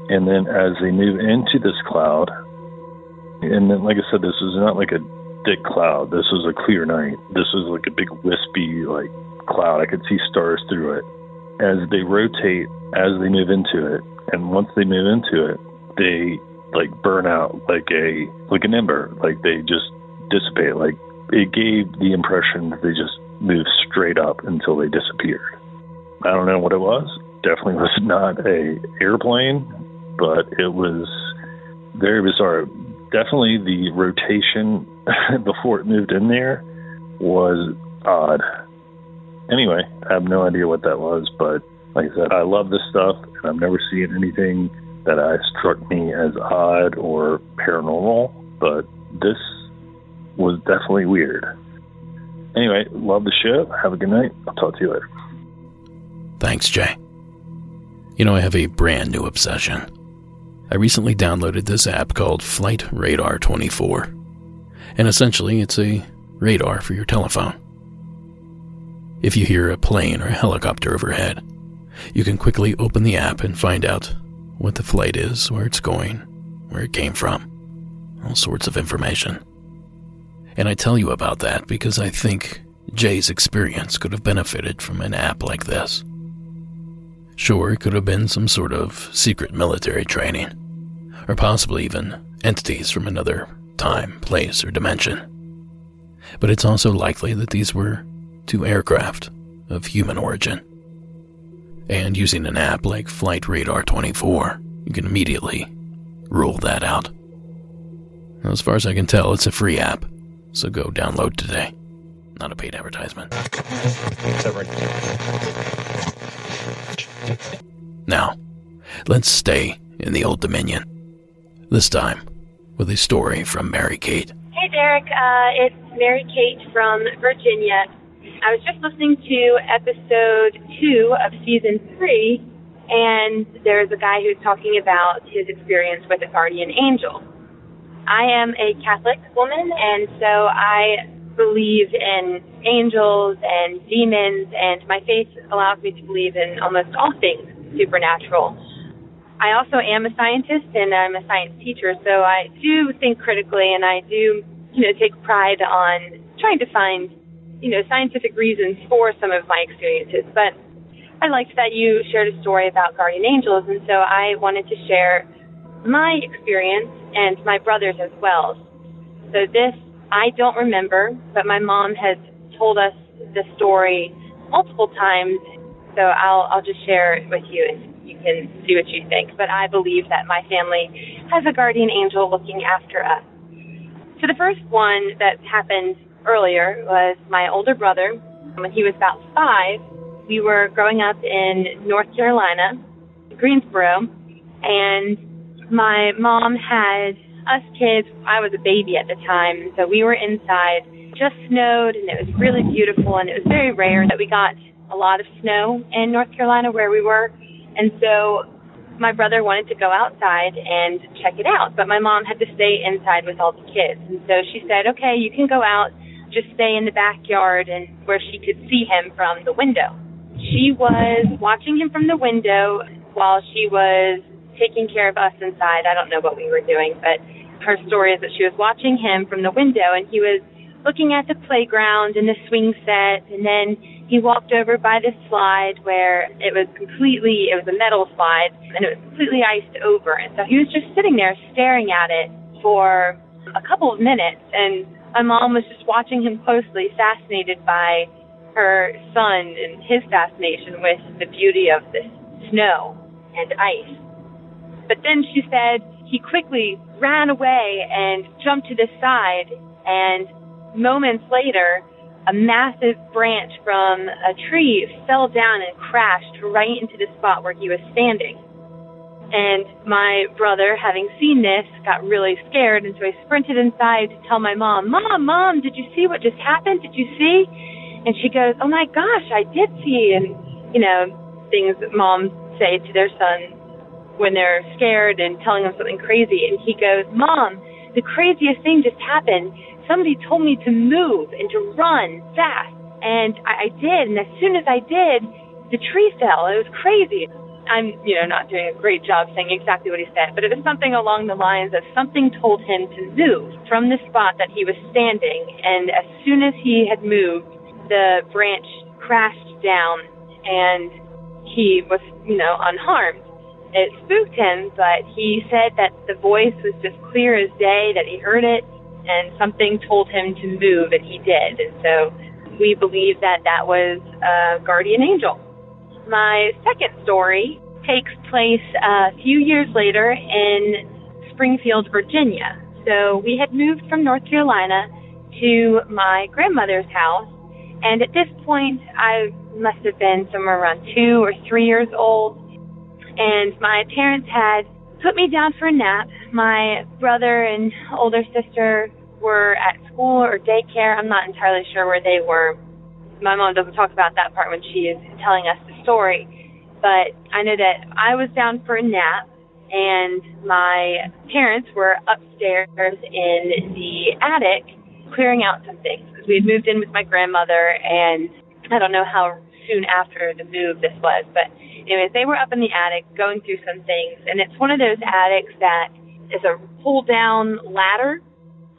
And then as they move into this cloud, and then, like I said, this is not like a thick cloud. This was a clear night. This was like a big wispy like cloud. I could see stars through it. As they rotate, as they move into it, and once they move into it, they like burn out like an ember. Like they just dissipate. Like it gave the impression that they just moved straight up until they disappeared. I don't know what it was. Definitely was not an airplane, but it was very bizarre. Definitely the rotation before it moved in there was odd. Anyway, I have no idea what that was, but like I said, I love this stuff, and I've never seen anything that struck me as odd or paranormal, but this was definitely weird. Anyway, love the show. Have a good night. I'll talk to you later. Thanks, Jay. You know, I have a brand new obsession. I recently downloaded this app called Flight Radar 24, and essentially it's a radar for your telephone. If you hear a plane or a helicopter overhead, you can quickly open the app and find out what the flight is, where it's going, where it came from, all sorts of information. And I tell you about that because I think Jay's experience could have benefited from an app like this. Sure, it could have been some sort of secret military training, or possibly even entities from another time, place, or dimension. But it's also likely that these were two aircraft of human origin. And using an app like Flight Radar 24, you can immediately rule that out. Now, as far as I can tell, it's a free app, so go download today. Not a paid advertisement. Now, let's stay in the Old Dominion. This time, with a story from Mary-Kate. Hey, Derek. It's Mary-Kate from Virginia. I was just listening to episode 2 of season 3, and there's a guy who's talking about his experience with a guardian angel. I am a Catholic woman, and so I believe in angels and demons, and my faith allows me to believe in almost all things supernatural. I also am a scientist, and I'm a science teacher, so I do think critically, and I do, you know, take pride on trying to find, you know, scientific reasons for some of my experiences. But I liked that you shared a story about guardian angels, and so I wanted to share my experience and my brother's as well. So this, I don't remember, but my mom has told us the story multiple times, so I'll just share it with you and you can see what you think. But I believe that my family has a guardian angel looking after us. So the first one that happened earlier was my older brother. When he was about 5, we were growing up in North Carolina, Greensboro, and my mom had us kids. I was a baby at the time, so we were inside. It just snowed, and it was really beautiful, and it was very rare that we got a lot of snow in North Carolina where we were. And so my brother wanted to go outside and check it out, but my mom had to stay inside with all the kids. And so she said, okay, you can go out, just stay in the backyard and where she could see him from the window. She was watching him from the window while she was taking care of us inside. I don't know what we were doing, but her story is that she was watching him from the window, and he was looking at the playground and the swing set, and then he walked over by this slide where it was a metal slide, and it was completely iced over. And so he was just sitting there staring at it for a couple of minutes, and my mom was just watching him closely, fascinated by her son and his fascination with the beauty of this snow and ice. But then she said he quickly ran away and jumped to the side, and moments later, a massive branch from a tree fell down and crashed right into the spot where he was standing. And my brother, having seen this, got really scared, and so he sprinted inside to tell my mom, Mom, did you see what just happened? Did you see? And she goes, oh my gosh, I did see. And, you know, things that moms say to their son when they're scared and telling them something crazy. And he goes, Mom, the craziest thing just happened. Somebody told me to move and to run fast. And I did, and as soon as I did, the tree fell. It was crazy. I'm, not doing a great job saying exactly what he said, but it was something along the lines of something told him to move from the spot that he was standing, and as soon as he had moved, the branch crashed down, and he was, unharmed. It spooked him, but he said that the voice was just clear as day, that he heard it, and something told him to move, and he did. And so we believe that was a guardian angel. My second story takes place a few years later in Springfield, Virginia. So we had moved from North Carolina to my grandmother's house, and at this point I must have been somewhere around 2 or 3 years old, and my parents had put me down for a nap. My brother and older sister were at school or daycare. I'm not entirely sure where they were. My mom doesn't talk about that part when she is telling us the story, but I know that I was down for a nap, and my parents were upstairs in the attic clearing out some things. We had moved in with my grandmother, and I don't know how soon after the move this was, but anyways, they were up in the attic going through some things, and it's one of those attics that is a pull-down ladder,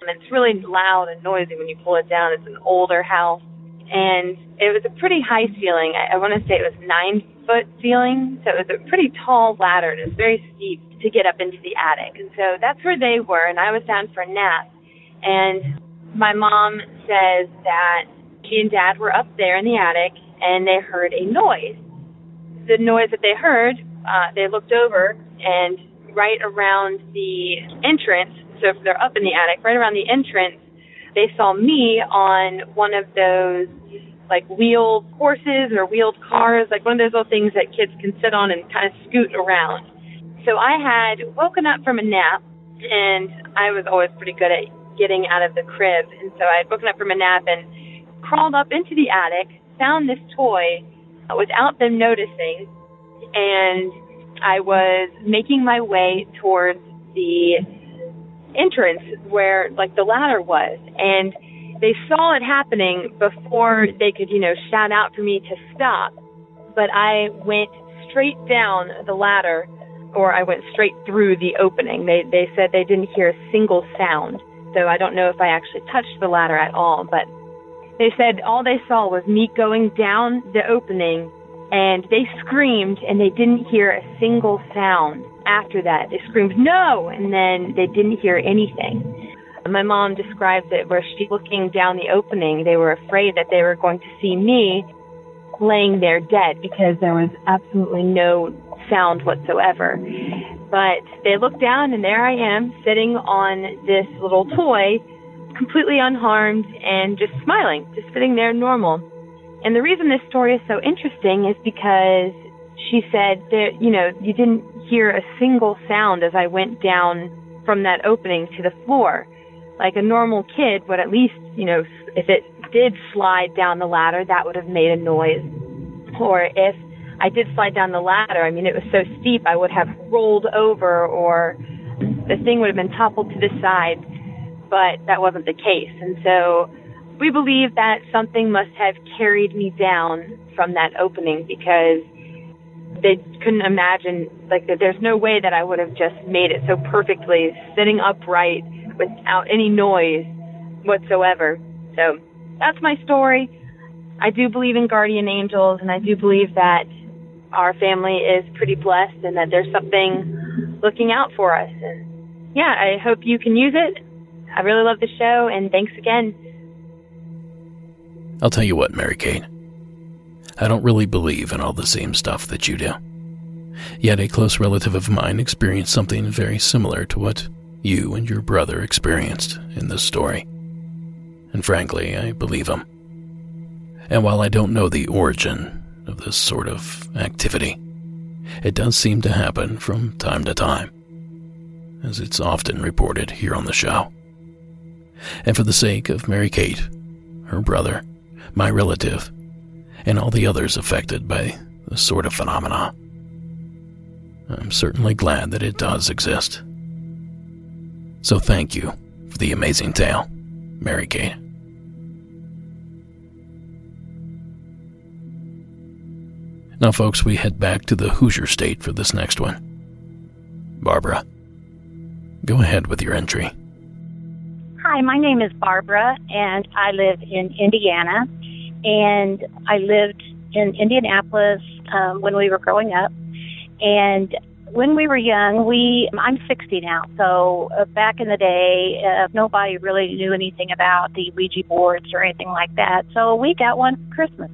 and it's really loud and noisy when you pull it down. It's an older house. And it was a pretty high ceiling. I want to say it was 9-foot ceiling. So it was a pretty tall ladder. It was very steep to get up into the attic. And so that's where they were. And I was down for a nap. And my mom says that she and Dad were up there in the attic, and they heard a noise. The noise that they heard, they looked over, and right around the entrance, so if they're up in the attic, right around the entrance, they saw me on one of those, like, wheeled horses or wheeled cars, like one of those little things that kids can sit on and kind of scoot around. So I had woken up from a nap, and I was always pretty good at getting out of the crib. And so I had woken up from a nap and crawled up into the attic, found this toy without them noticing, and I was making my way towards the entrance where, like, the ladder was, and they saw it happening before they could, shout out for me to stop. But I went straight down the ladder, or I went straight through the opening. They said they didn't hear a single sound, so I don't know if I actually touched the ladder at all, but they said all they saw was me going down the opening, and they screamed, and they didn't hear a single sound. After that, they screamed, no, and then they didn't hear anything. My mom described it where she was looking down the opening. They were afraid that they were going to see me laying there dead because there was absolutely no sound whatsoever. But they looked down, and there I am sitting on this little toy completely unharmed and just smiling, just sitting there normal. And the reason this story is so interesting is because she said that, you know, you didn't hear a single sound as I went down from that opening to the floor. Like a normal kid would at least, you know, if it did slide down the ladder, that would have made a noise. Or if I did slide down the ladder, I mean, it was so steep, I would have rolled over or the thing would have been toppled to the side. But that wasn't the case. And so we believe that something must have carried me down from that opening because they couldn't imagine, like, that there's no way that I would have just made it so perfectly, sitting upright without any noise whatsoever. So that's my story. I do believe in guardian angels, and I do believe that our family is pretty blessed and that there's something looking out for us. And yeah, I hope you can use it. I really love the show, and thanks again. I'll tell you what, Mary-Kate. I don't really believe in all the same stuff that you do. Yet a close relative of mine experienced something very similar to what you and your brother experienced in this story. And frankly, I believe him. And while I don't know the origin of this sort of activity, it does seem to happen from time to time, as it's often reported here on the show. And for the sake of Mary-Kate, her brother, my relative, and all the others affected by this sort of phenomena, I'm certainly glad that it does exist. So thank you for the amazing tale, Mary-Kate. Now, folks, we head back to the Hoosier State for this next one. Barbara, go ahead with your entry. Hi, my name is Barbara, and I live in Indiana. And I lived in Indianapolis when we were growing up. And when we were young, I'm 60 now, so back in the day, nobody really knew anything about the Ouija boards or anything like that. So we got one for Christmas.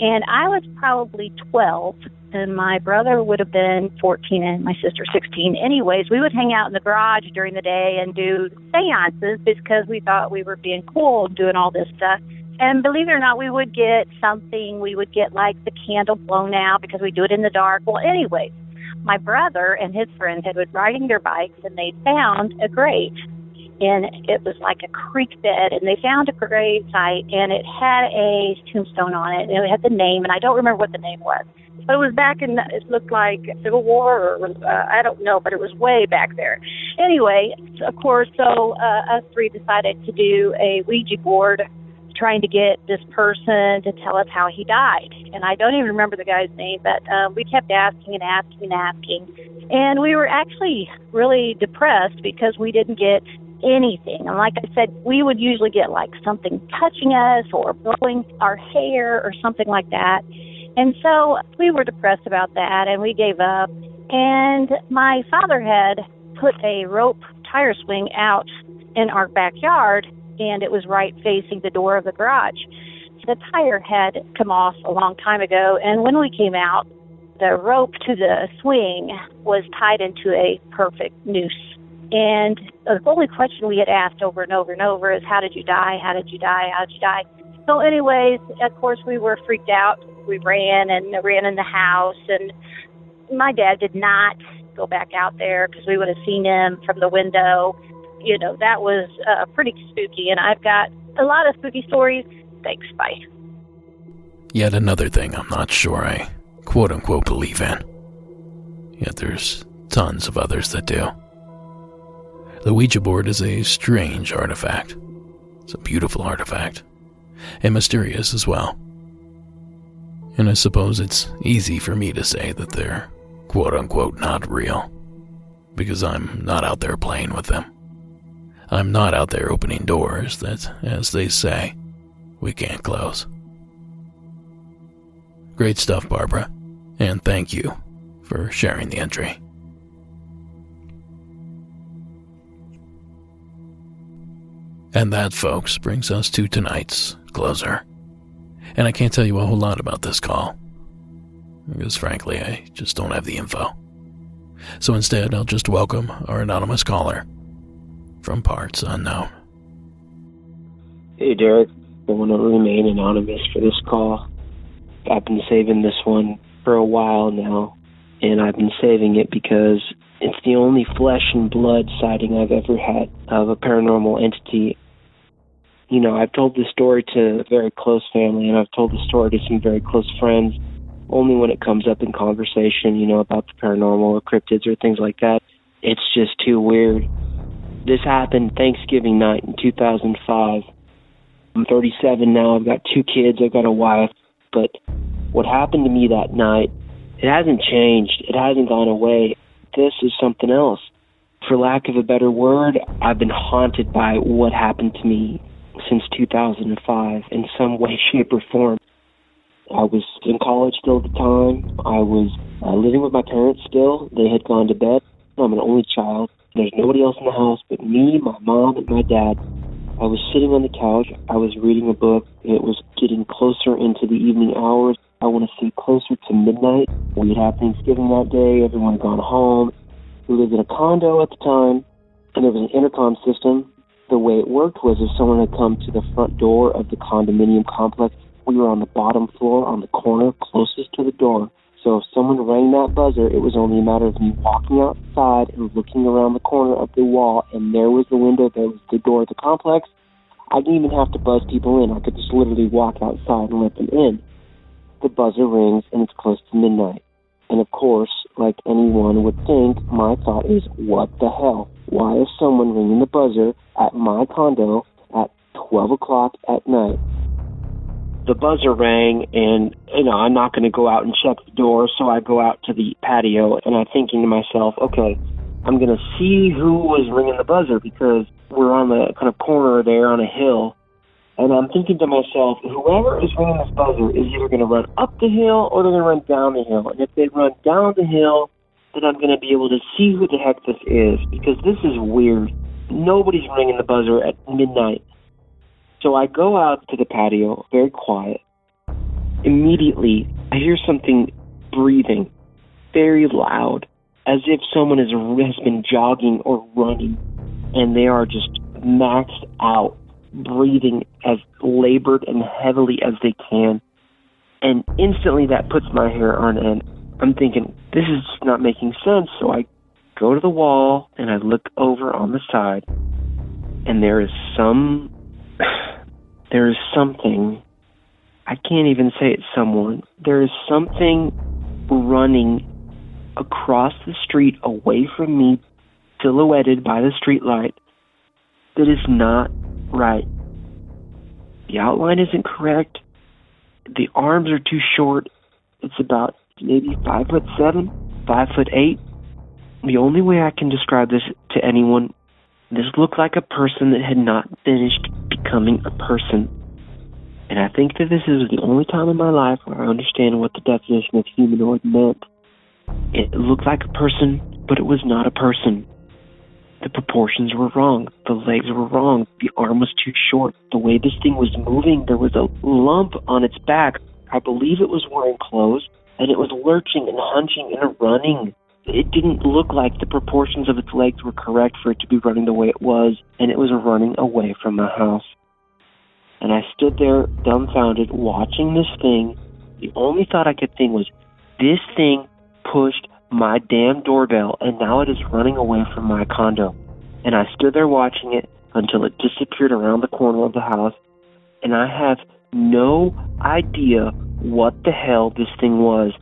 And I was probably 12, and my brother would have been 14 and my sister 16. Anyways, we would hang out in the garage during the day and do seances because we thought we were being cool doing all this stuff. And believe it or not, we would get something. We would get, like, the candle blown out because we do it in the dark. Well, anyways, my brother and his friends had been riding their bikes, and they found a grave. And it was like a creek bed, and they found a grave site, and it had a tombstone on it, and it had the name, and I don't remember what the name was. But it was back in, it looked like Civil War, or I don't know, but it was way back there. Anyway, of course, so us three decided to do a Ouija board, trying to get this person to tell us how he died. And I don't even remember the guy's name, but we kept asking and asking and asking. And we were actually really depressed because we didn't get anything. And like I said, we would usually get, like, something touching us or blowing our hair or something like that. And so we were depressed about that, and we gave up. And my father had put a rope tire swing out in our backyard, and it was right facing the door of the garage. So the tire had come off a long time ago, and when we came out, the rope to the swing was tied into a perfect noose. And the only question we had asked over and over and over is, how did you die? How did you die? How did you die? So anyways, of course, we were freaked out. We ran in the house. And my dad did not go back out there because we would have seen him from the window. You know, that was pretty spooky. And I've got a lot of spooky stories. Thanks. Bye. Yet another thing I'm not sure I quote-unquote believe in. Yet there's tons of others that do. The Ouija board is a strange artifact. It's a beautiful artifact, and mysterious as well. And I suppose it's easy for me to say that they're quote-unquote not real, because I'm not out there playing with them. I'm not out there opening doors that, as they say, we can't close. Great stuff, Barbara, and thank you for sharing the entry. And that, folks, brings us to tonight's closer. And I can't tell you a whole lot about this call, because frankly, I just don't have the info. So instead, I'll just welcome our anonymous caller from parts unknown. Hey, Derek. I want to remain anonymous for this call. I've been saving this one for a while now, and I've been saving it because it's the only flesh and blood sighting I've ever had of a paranormal entity. You know, I've told this story to a very close family, and I've told the story to some very close friends, only when it comes up in conversation, you know, about the paranormal or cryptids or things like that. It's just too weird. This happened Thanksgiving night in 2005. I'm 37 now. I've got two kids. I've got a wife. But what happened to me that night, it hasn't changed. It hasn't gone away. This is something else. For lack of a better word, I've been haunted by what happened to me since 2005 in some way, shape, or form. I was in college still at the time. I was living with my parents still. They had gone to bed. I'm an only child. There's nobody else in the house but me, my mom, and my dad. I was sitting on the couch. I was reading a book. It was getting closer into the evening hours. I want to see closer to midnight. We had Thanksgiving that day. Everyone had gone home. We lived in a condo at the time, and there was an intercom system. The way it worked was if someone had come to the front door of the condominium complex, we were on the bottom floor, on the corner, closest to the door. So if someone rang that buzzer, it was only a matter of me walking outside and looking around the corner of the wall, and there was the window, there was the door of the complex. I didn't even have to buzz people in. I could just literally walk outside and let them in. The buzzer rings, and it's close to midnight. And of course, like anyone would think, my thought is, what the hell? Why is someone ringing the buzzer at my condo at 12 o'clock at night? The buzzer rang, and, you know, I'm not going to go out and check the door, so I go out to the patio, and I'm thinking to myself, okay, I'm going to see who was ringing the buzzer, because we're on the kind of corner there on a hill, and I'm thinking to myself, whoever is ringing this buzzer is either going to run up the hill or they're going to run down the hill, and if they run down the hill, then I'm going to be able to see who the heck this is, because this is weird. Nobody's ringing the buzzer at midnight. So I go out to the patio, very quiet. Immediately, I hear something breathing, very loud, as if someone has been jogging or running, and they are just maxed out, breathing as labored and heavily as they can. And instantly that puts my hair on end. I'm thinking, this is just not making sense. So I go to the wall, and I look over on the side, and there is something, I can't even say it's someone, there is something running across the street away from me, silhouetted by the streetlight, that is not right. The outline isn't correct, the arms are too short, it's about maybe 5'7", 5'8". The only way I can describe this to anyone, this looked like a person that had not finished becoming a person. And I think that this is the only time in my life where I understand what the definition of humanoid meant. It looked like a person, but it was not a person. The proportions were wrong. The legs were wrong. The arm was too short. The way this thing was moving, there was a lump on its back. I believe it was wearing clothes, and it was lurching and hunching and running. It didn't look like the proportions of its legs were correct for it to be running the way it was, and it was running away from my house. And I stood there, dumbfounded, watching this thing. The only thought I could think was, this thing pushed my damn doorbell, and now it is running away from my condo. And I stood there watching it until it disappeared around the corner of the house, and I have no idea what the hell this thing was.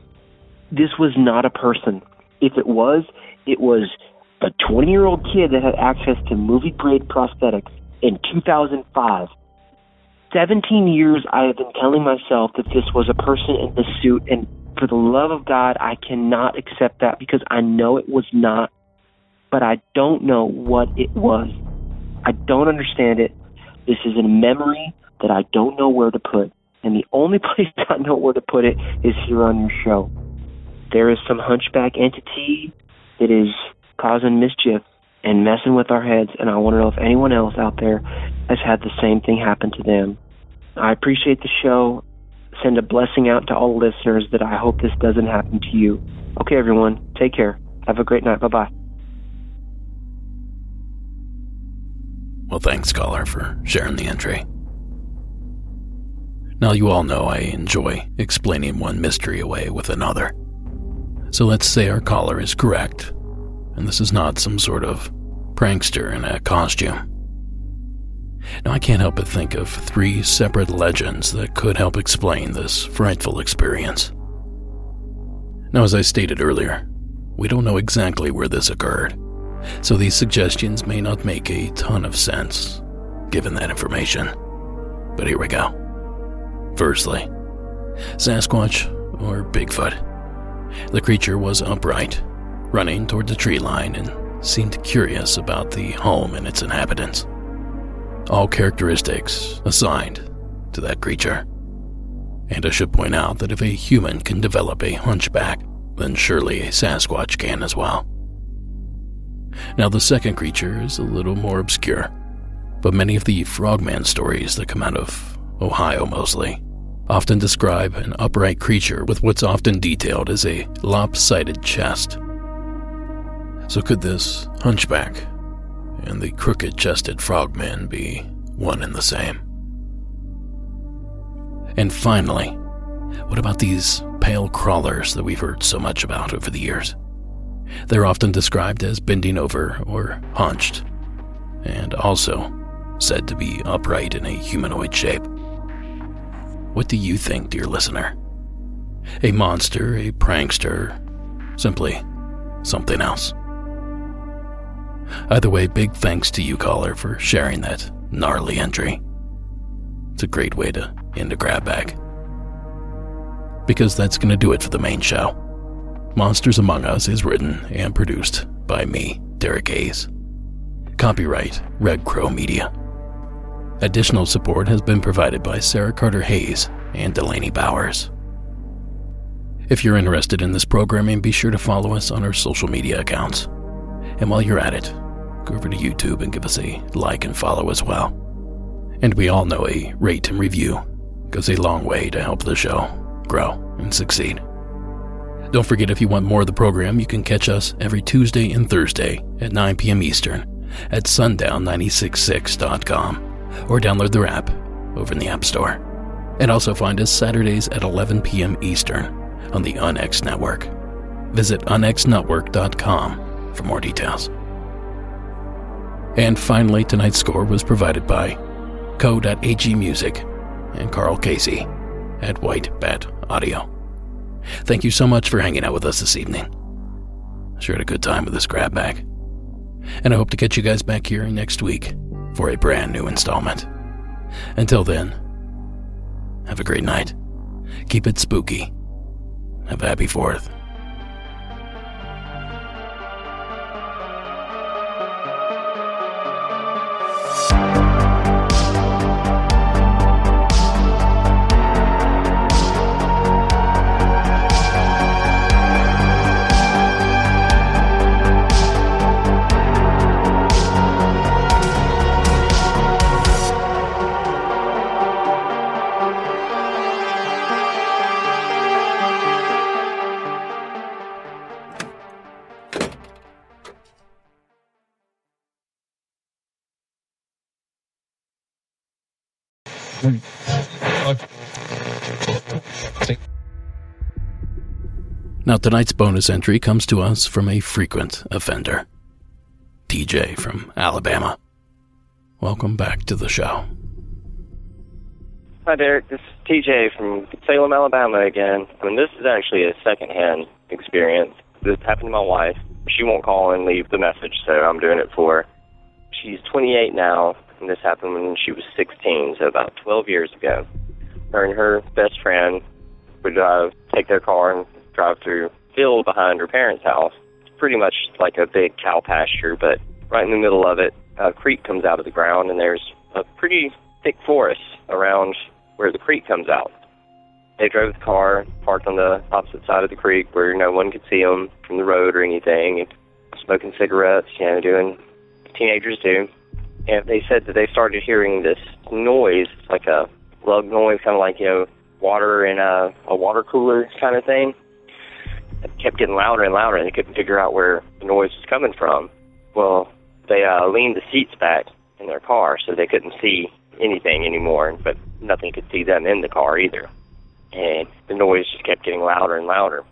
This was not a person. If it was a 20-year-old kid that had access to movie-grade prosthetics in 2005. 17 years I have been telling myself that this was a person in the suit, and for the love of God, I cannot accept that because I know it was not, but I don't know what it was. I don't understand it. This is a memory that I don't know where to put, and the only place I know where to put it is here on your show. There is some hunchback entity that is causing mischief and messing with our heads, and I want to know if anyone else out there has had the same thing happen to them. I appreciate the show. Send a blessing out to all listeners that I hope this doesn't happen to you. Okay, everyone, take care. Have a great night. Bye-bye. Well, thanks, caller, for sharing the entry. Now you all know I enjoy explaining one mystery away with another. So let's say our caller is correct, and this is not some sort of prankster in a costume. Now I can't help but think of three separate legends that could help explain this frightful experience. Now, as I stated earlier, we don't know exactly where this occurred, so these suggestions may not make a ton of sense given that information. But here we go. Firstly, Sasquatch or Bigfoot. The creature was upright, running toward the tree line, and seemed curious about the home and its inhabitants. All characteristics assigned to that creature. And I should point out that if a human can develop a hunchback, then surely a Sasquatch can as well. Now, the second creature is a little more obscure, but many of the frogman stories that come out of Ohio mostly often describe an upright creature with what's often detailed as a lopsided chest. So could this hunchback and the crooked-chested frogman be one and the same? And finally, what about these pale crawlers that we've heard so much about over the years? They're often described as bending over or hunched, and also said to be upright in a humanoid shape. What do you think, dear listener? A monster, a prankster, simply something else? Either way, big thanks to you, caller, for sharing that gnarly entry. It's a great way to end a grab bag. Because that's going to do it for the main show. Monsters Among Us is written and produced by me, Derek Hayes. Copyright Red Crow Media. Additional support has been provided by Sarah Carter Hayes and Delaney Bowers. If you're interested in this programming, be sure to follow us on our social media accounts. And while you're at it, go over to YouTube and give us a like and follow as well. And we all know a rate and review goes a long way to help the show grow and succeed. Don't forget, if you want more of the program, you can catch us every Tuesday and Thursday at 9 p.m. Eastern at sundown966.com or download their app over in the App Store. And also find us Saturdays at 11 p.m. Eastern on the UNX Network. Visit unxnetwork.com for more details. And finally, tonight's score was provided by Co.AG Music and Carl Casey at White Bat Audio. Thank you so much for hanging out with us this evening. Sure had a good time with this grab bag. And I hope to get you guys back here next week for a brand new installment. Until then, have a great night. Keep it spooky. Have a happy 4th. Now, tonight's bonus entry comes to us from a frequent offender, TJ from Alabama. Welcome back to the show. Hi, Derek. This is TJ from Salem, Alabama again. I mean, this is actually a secondhand experience. This happened to my wife. She won't call and leave the message, so I'm doing it for her. She's 28 now. And this happened when she was 16, so about 12 years ago. Her and her best friend would take their car and drive through a field behind her parents' house. It's pretty much like a big cow pasture, but right in the middle of it, a creek comes out of the ground, and there's a pretty thick forest around where the creek comes out. They drove the car, parked on the opposite side of the creek where no one could see them from the road or anything, smoking cigarettes, you know, doing what teenagers do. And they said that they started hearing this noise, like a lug noise, kind of like, you know, water in a water cooler kind of thing. It kept getting louder and louder, and they couldn't figure out where the noise was coming from. Well, they leaned the seats back in their car so they couldn't see anything anymore, but nothing could see them in the car either. And the noise just kept getting louder and louder.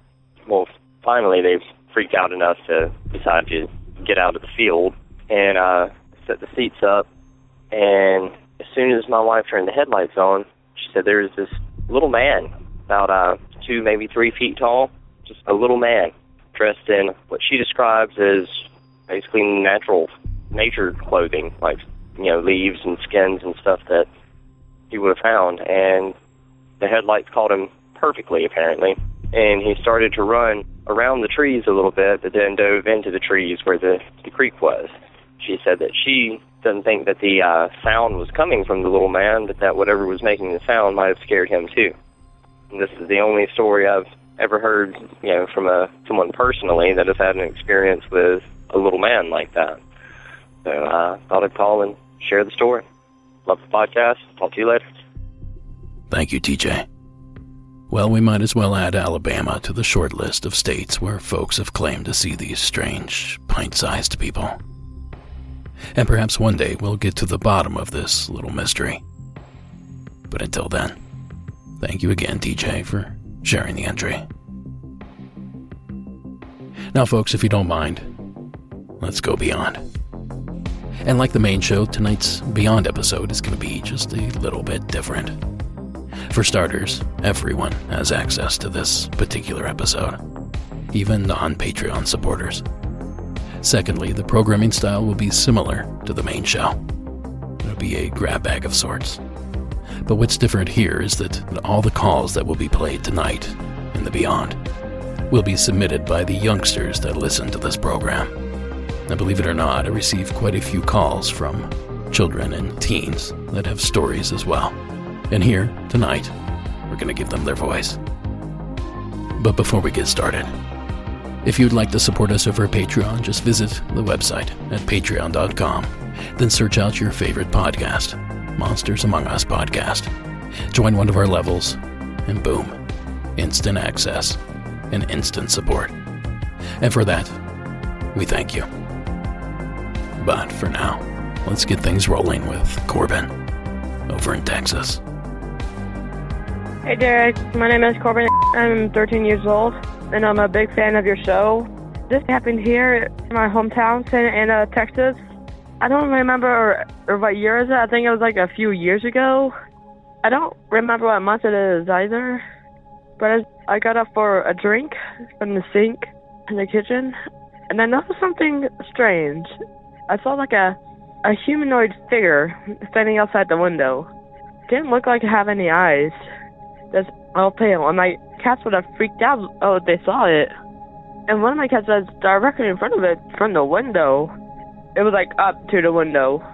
Well, finally, they freaked out enough to decide to get out of the field and set the seats up. And as soon as my wife turned the headlights on, she said there was this little man, about 2, maybe 3 feet tall, just a little man dressed in what she describes as basically natural nature clothing, like, you know, leaves and skins and stuff that he would have found. And the headlights caught him perfectly, apparently. And he started to run around the trees a little bit, but then dove into the trees where the creek was. She said that she doesn't think that the sound was coming from the little man, but that whatever was making the sound might have scared him too. And this is the only story I've ever heard, you know, from someone personally that has had an experience with a little man like that. So I thought I'd call and share the story. Love the podcast. Talk to you later. Thank you, TJ. Well, we might as well add Alabama to the short list of states where folks have claimed to see these strange, pint-sized people. And perhaps one day we'll get to the bottom of this little mystery. But until then, thank you again, TJ, for sharing the entry. Now, folks, if you don't mind, let's go beyond. And like the main show, tonight's Beyond episode is going to be just a little bit different. For starters, everyone has access to this particular episode, even non-Patreon supporters. Secondly, the programming style will be similar to the main show. It'll be a grab bag of sorts. But what's different here is that all the calls that will be played tonight in the Beyond will be submitted by the youngsters that listen to this program. Now, believe it or not, I receive quite a few calls from children and teens that have stories as well. And here, tonight, we're going to give them their voice. But before we get started, if you'd like to support us over Patreon, just visit the website at patreon.com. Then search out your favorite podcast, Monsters Among Us Podcast. Join one of our levels, and boom, instant access and instant support. And for that, we thank you. But for now, let's get things rolling with Corbin over in Texas. Hey, Derek. My name is Corbin. I'm 13 years old, and I'm a big fan of your show. This happened here in my hometown, Santa Ana, Texas. I don't remember or what year is it. I think it was like a few years ago. I don't remember what month it is either. But I got up for a drink from the sink in the kitchen, and I noticed something strange. I saw like a humanoid figure standing outside the window. Didn't look like it had any eyes. That's all pale. And my cats would have freaked out if they saw it. And one of my cats was directly in front of it, from the window. It was like up to the window.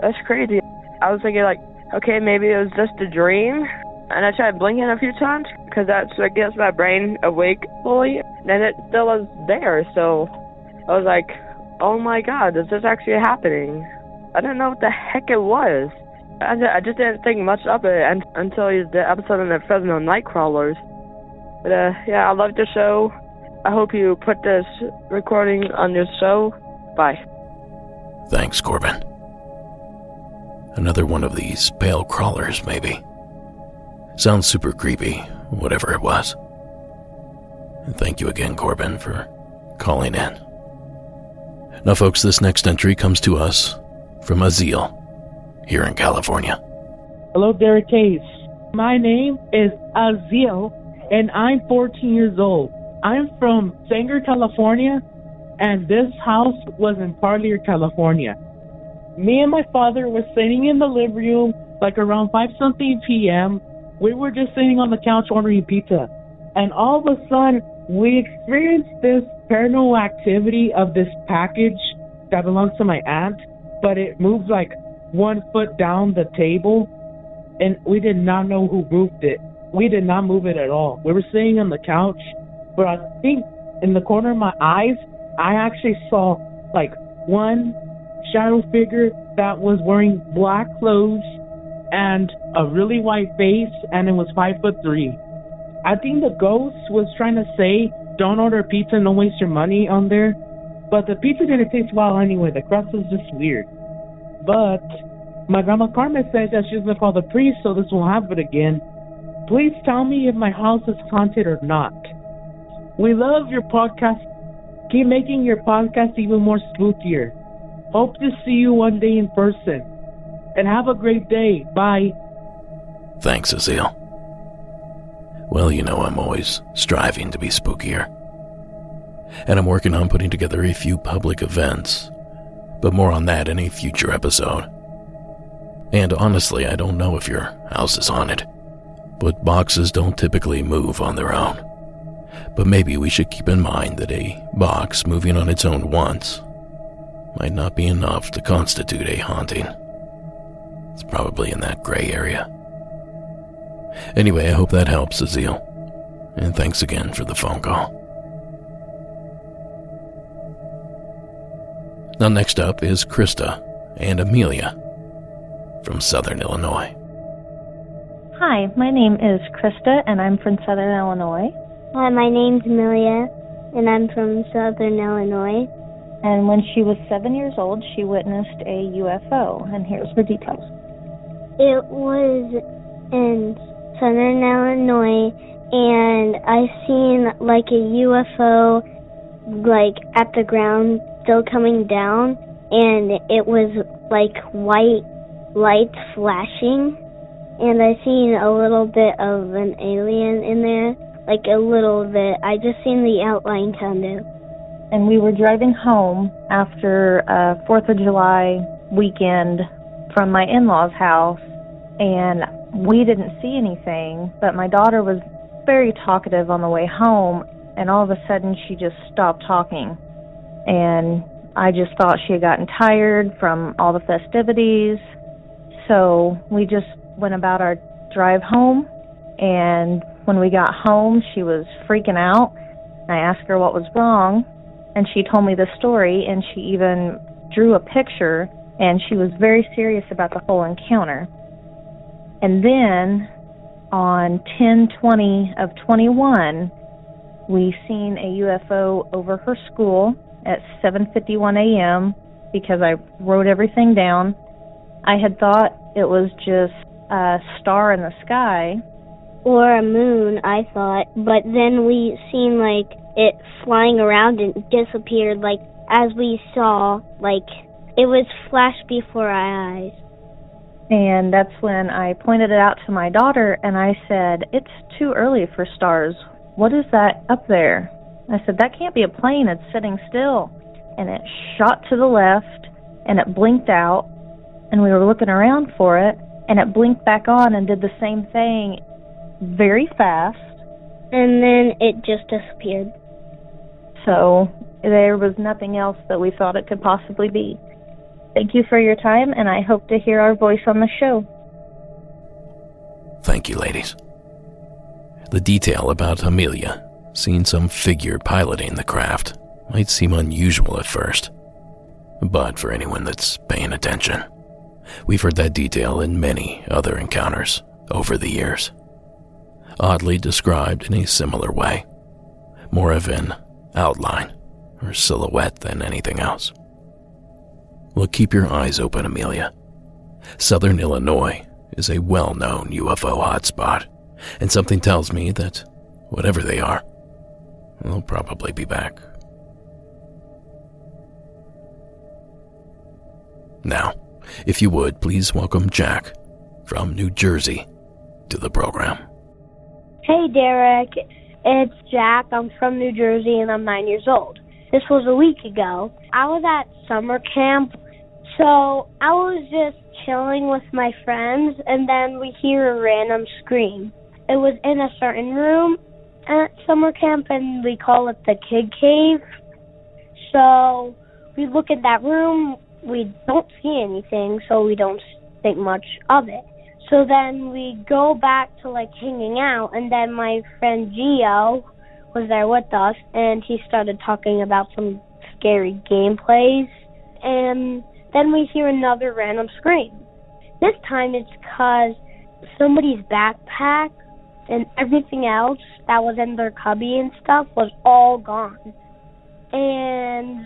That's crazy. I was thinking like, okay, maybe it was just a dream. And I tried blinking a few times because that's what gets my brain awake fully. And it still was there. So I was like, oh my God, is this actually happening? I didn't know what the heck it was. I just didn't think much of it until the episode on the Fresno Nightcrawlers. But yeah, I love the show. I hope you put this recording on your show. Bye. Thanks, Corbin. Another one of these pale crawlers, maybe. Sounds super creepy, whatever it was. And thank you again, Corbin, for calling in. Now, folks, this next entry comes to us from Aziel, here in California. Hello, Derek Hayes. My name is Aziel, and I'm 14 years old. I'm from Sanger, California, and this house was in Parlier, California. Me and my father were sitting in the living room, like around 5-something p.m. We were just sitting on the couch ordering pizza, and all of a sudden, we experienced this paranormal activity of this package that belongs to my aunt, but it moved like 1 foot down the table, and we did not know who moved it. We did not move it at all. We were sitting on the couch, but I think in the corner of my eyes, I actually saw like one shadow figure that was wearing black clothes and a really white face, and it was 5'3". I think the ghost was trying to say, don't order pizza, don't waste your money on there. But the pizza didn't taste well anyway. The crust was just weird. But My grandma Carmen says that she's gonna call the priest so this won't happen again. Please tell me if my house is haunted or not. We love your podcast. Keep making your podcast even more spookier. Hope to see you one day in person. And have a great day. Bye. Thanks, Aziel. Well, you know I'm always striving to be spookier. And I'm working on putting together a few public events. But more on that in a future episode. And honestly, I don't know if your house is haunted. But boxes don't typically move on their own. But maybe we should keep in mind that a box moving on its own once might not be enough to constitute a haunting. It's probably in that gray area. Anyway, I hope that helps, Aziel. And thanks again for the phone call. Now next up is Krista and Amelia from Southern Illinois. Hi, my name is Krista, and I'm from Southern Illinois. Hi, my name's Amelia, and I'm from Southern Illinois. And when she was 7 years old, she witnessed a UFO, and here's her details. It was in Southern Illinois, and I seen like a UFO like at the ground still coming down, and it was like white lights flashing, and I seen a little bit of an alien in there, like a little bit. I just seen the outline kind of. And we were driving home after 4th of July weekend from my in-laws' house, and we didn't see anything, but my daughter was very talkative on the way home, and all of a sudden she just stopped talking. And I just thought she had gotten tired from all the festivities, so we just went about our drive home, and when we got home, she was freaking out. I asked her what was wrong, and she told me the story, and she even drew a picture, and she was very serious about the whole encounter. And then on 10/20 of 21, we seen a UFO over her school at 7:51 a.m. because I wrote everything down. I had thought it was just a star in the sky. Or a moon, I thought. But then we seen, like, it flying around and disappeared, like, as we saw. Like, it was flashed before our eyes. And that's when I pointed it out to my daughter, and I said, "It's too early for stars. What is that up there?" I said, "That can't be a plane. It's sitting still." And it shot to the left, and it blinked out, and we were looking around for it, and it blinked back on and did the same thing very fast. And then it just disappeared. So there was nothing else that we thought it could possibly be. Thank you for your time, and I hope to hear our voice on the show. Thank you, ladies. The detail about Amelia seeing some figure piloting the craft might seem unusual at first, but for anyone that's paying attention, we've heard that detail in many other encounters over the years, oddly described in a similar way, more of an outline or silhouette than anything else. Well, keep your eyes open, Amelia. Southern Illinois is a well-known UFO hotspot, and something tells me that whatever they are, they'll probably be back. Now, if you would, please welcome Jack from New Jersey to the program. Hey, Derek. It's Jack. I'm from New Jersey, and I'm 9 years old. This was a week ago. I was at summer camp, so I was just chilling with my friends, and then we hear a random scream. It was in a certain room at summer camp, and we call it the kid cave. So we look at that room. We don't see anything, so we don't think much of it. So then we go back to, like, hanging out, and then my friend Gio was there with us, and he started talking about some scary gameplays. And then we hear another random scream. This time it's because somebody's backpack and everything else that was in their cubby and stuff was all gone. And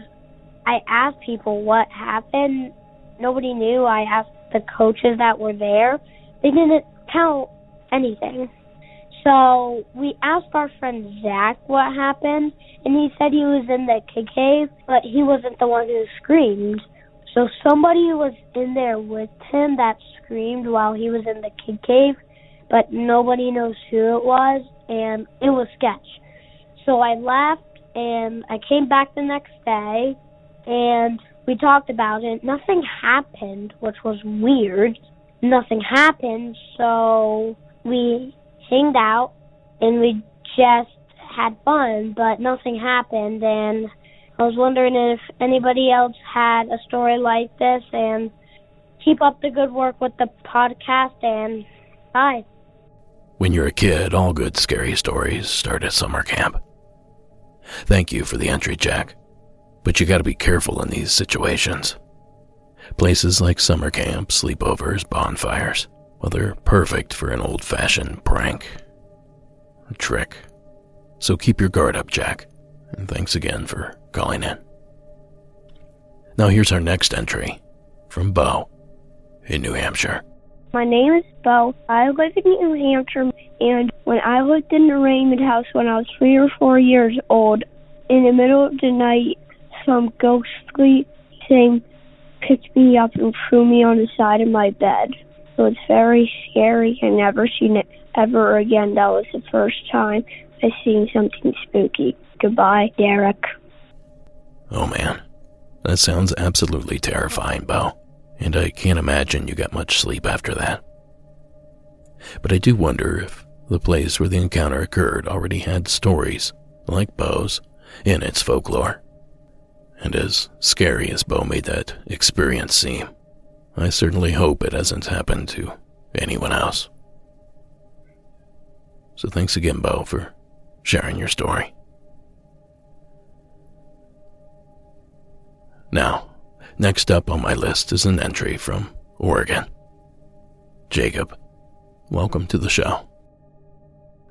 I asked people what happened. Nobody knew. I asked the coaches that were there, they didn't tell anything. So we asked our friend Zach what happened, and he said he was in the kid cave, but he wasn't the one who screamed. So somebody was in there with him that screamed while he was in the kid cave, but nobody knows who it was, and it was sketch. So I left, and I came back the next day, and we talked about it. Nothing happened, which was weird. Nothing happened, so we hanged out, and we just had fun, but nothing happened, and I was wondering if anybody else had a story like this, and keep up the good work with the podcast, and bye. When you're a kid, all good scary stories start at summer camp. Thank you for the entry, Jack, but you gotta be careful in these situations. Places like summer camp, sleepovers, bonfires, well, they're perfect for an old-fashioned prank, a trick. So keep your guard up, Jack, and thanks again for calling in. Now here's our next entry from Beau in New Hampshire. My name is Beau. I live in New Hampshire, and when I lived in the Raymond house when I was 3 or 4 years old, in the middle of the night, some ghostly thing picked me up and threw me on the side of my bed. It was very scary. I never seen it ever again. That was the first time I seen something spooky. Goodbye, Derek. Oh, man. That sounds absolutely terrifying, Beau. And I can't imagine you got much sleep after that. But I do wonder if the place where the encounter occurred already had stories, like Beau's, in its folklore. And as scary as Beau made that experience seem, I certainly hope it hasn't happened to anyone else. So thanks again, Beau, for sharing your story. Now, next up on my list is an entry from Oregon. Jacob, welcome to the show.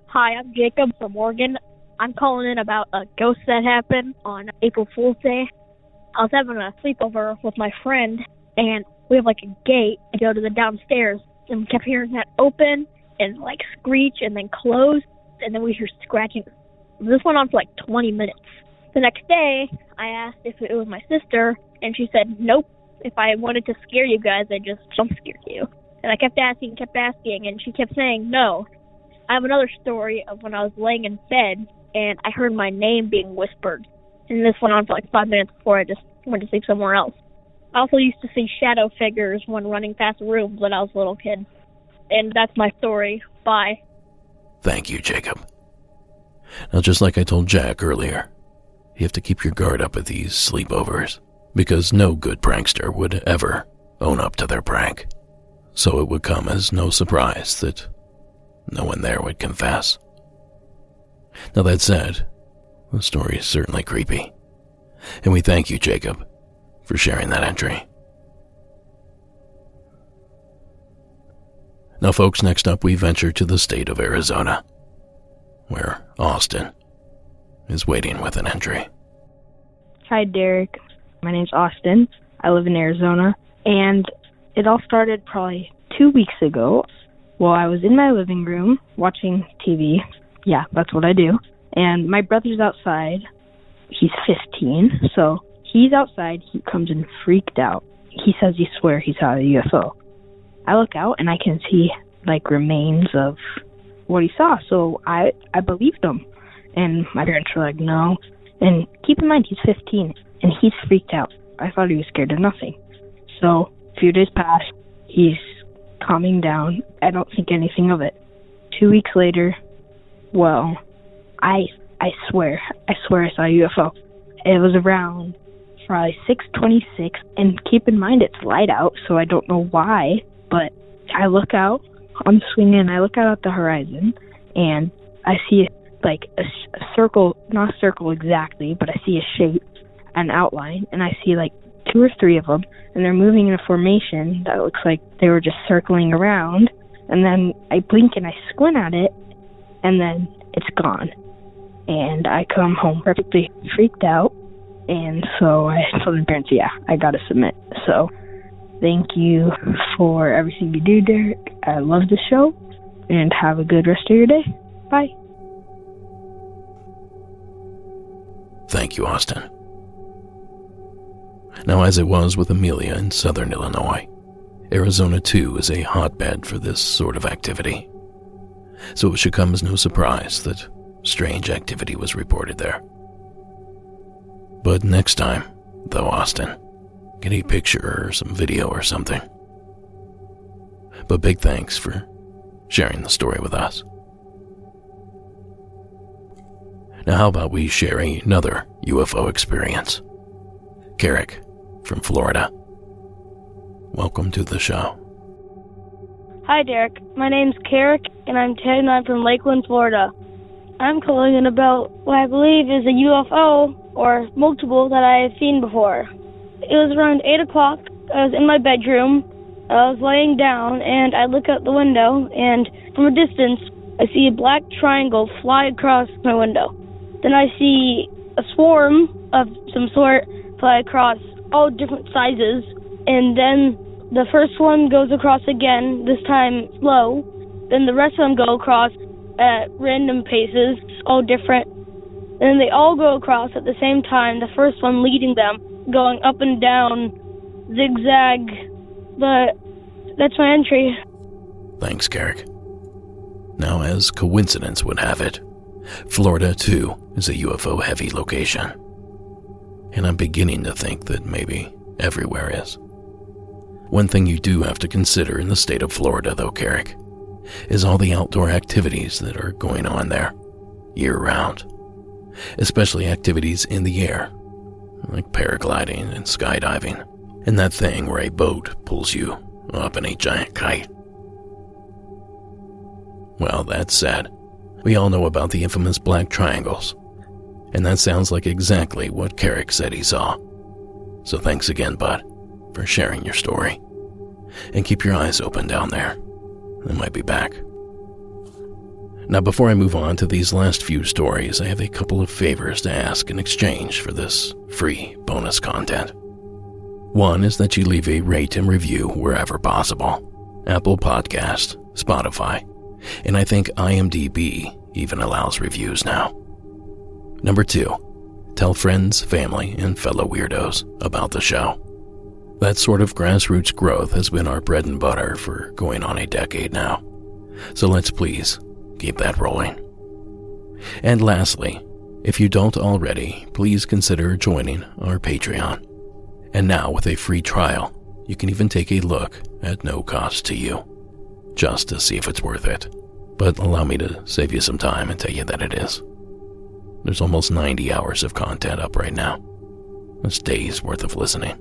Hi, I'm Jacob from Oregon. I'm calling in about a ghost that happened on April Fool's Day. I was having a sleepover with my friend, and we have like a gate to go to the downstairs, and we kept hearing that open and like screech and then close, and then we hear scratching. This went on for like 20 minutes. The next day, I asked if it was my sister, and she said, nope. If I wanted to scare you guys, I'd just jump scare you. And I kept asking, and she kept saying no. I have another story of when I was laying in bed, and I heard my name being whispered. And this went on for like 5 minutes before I just went to sleep somewhere else. I also used to see shadow figures when running past rooms when I was a little kid. And that's my story. Bye. Thank you, Jacob. Now, just like I told Jack earlier, you have to keep your guard up at these sleepovers, because no good prankster would ever own up to their prank. So it would come as no surprise that no one there would confess. Now, that said, the story is certainly creepy. And we thank you, Jacob, for sharing that entry. Now, folks, next up we venture to the state of Arizona, where Austin is waiting with an entry. Hi, Derek. My name's Austin. I live in Arizona, and it all started probably 2 weeks ago while I was in my living room watching TV. Yeah, that's what I do. And my brother's outside. He's 15, so he's outside, he comes in freaked out. He says he swears he saw a UFO. I look out and I can see like remains of what he saw, so I believed him. And my parents were like, no. And keep in mind, he's 15 and he's freaked out. I thought he was scared of nothing. So a few days pass, he's calming down. I don't think anything of it. 2 weeks later, well, I swear I saw a UFO. It was around probably 6:26, and keep in mind it's light out, so I don't know why, but I look out, I'm swinging, I look out at the horizon, and I see like a circle, not a circle exactly, but I see a shape, an outline, and I see like 2 or 3 of them, and they're moving in a formation that looks like they were just circling around, and then I blink and I squint at it, and then it's gone. And I come home perfectly freaked out. And so I told my parents, yeah, I gotta submit. So Thank you for everything you do, Derek. I love the show, and have a good rest of your day. Bye. Thank you, Austin. Now, as it was with Amelia in Southern Illinois, Arizona, too, is a hotbed for this sort of activity. So it should come as no surprise that strange activity was reported there. But next time, though, Austin, get a picture or some video or something. But big thanks for sharing the story with us. Now, how about we share another UFO experience? Carrick from Florida. Welcome to the show. Hi, Derek. My name's Carrick, and I'm 10, and I'm from Lakeland, Florida. I'm calling in about what I believe is a UFO, or multiple, that I have seen before. It was around 8 o'clock. I was in my bedroom. I was laying down, and I look out the window, and from a distance, I see a black triangle fly across my window. Then I see a swarm of some sort fly across all different sizes, and then the first one goes across again, this time slow. Then the rest of them go across at random paces, all different. And they all go across at the same time, the first one leading them, going up and down, zigzag. But that's my entry. Thanks, Carrick. Now, as coincidence would have it, Florida, too, is a UFO-heavy location. And I'm beginning to think that maybe everywhere is. One thing you do have to consider in the state of Florida, though, Carrick, is all the outdoor activities that are going on there year-round, especially activities in the air, like paragliding and skydiving, and that thing where a boat pulls you up in a giant kite. Well, that said, we all know about the infamous black triangles, and that sounds like exactly what Carrick said he saw. So thanks again, bud, for sharing your story. And keep your eyes open down there. They might be back. Now, before I move on to these last few stories, I have a couple of favors to ask in exchange for this free bonus content. One is that you leave a rate and review wherever possible. Apple Podcast, Spotify, and I think IMDb even allows reviews now. Number 2, tell friends, family, and fellow weirdos about the show. That sort of grassroots growth has been our bread and butter for going on a decade now. So let's please keep that rolling. And lastly, if you don't already, please consider joining our Patreon. And now with a free trial, you can even take a look at no cost to you, just to see if it's worth it. But allow me to save you some time and tell you that it is. There's almost 90 hours of content up right now. That's days worth of listening.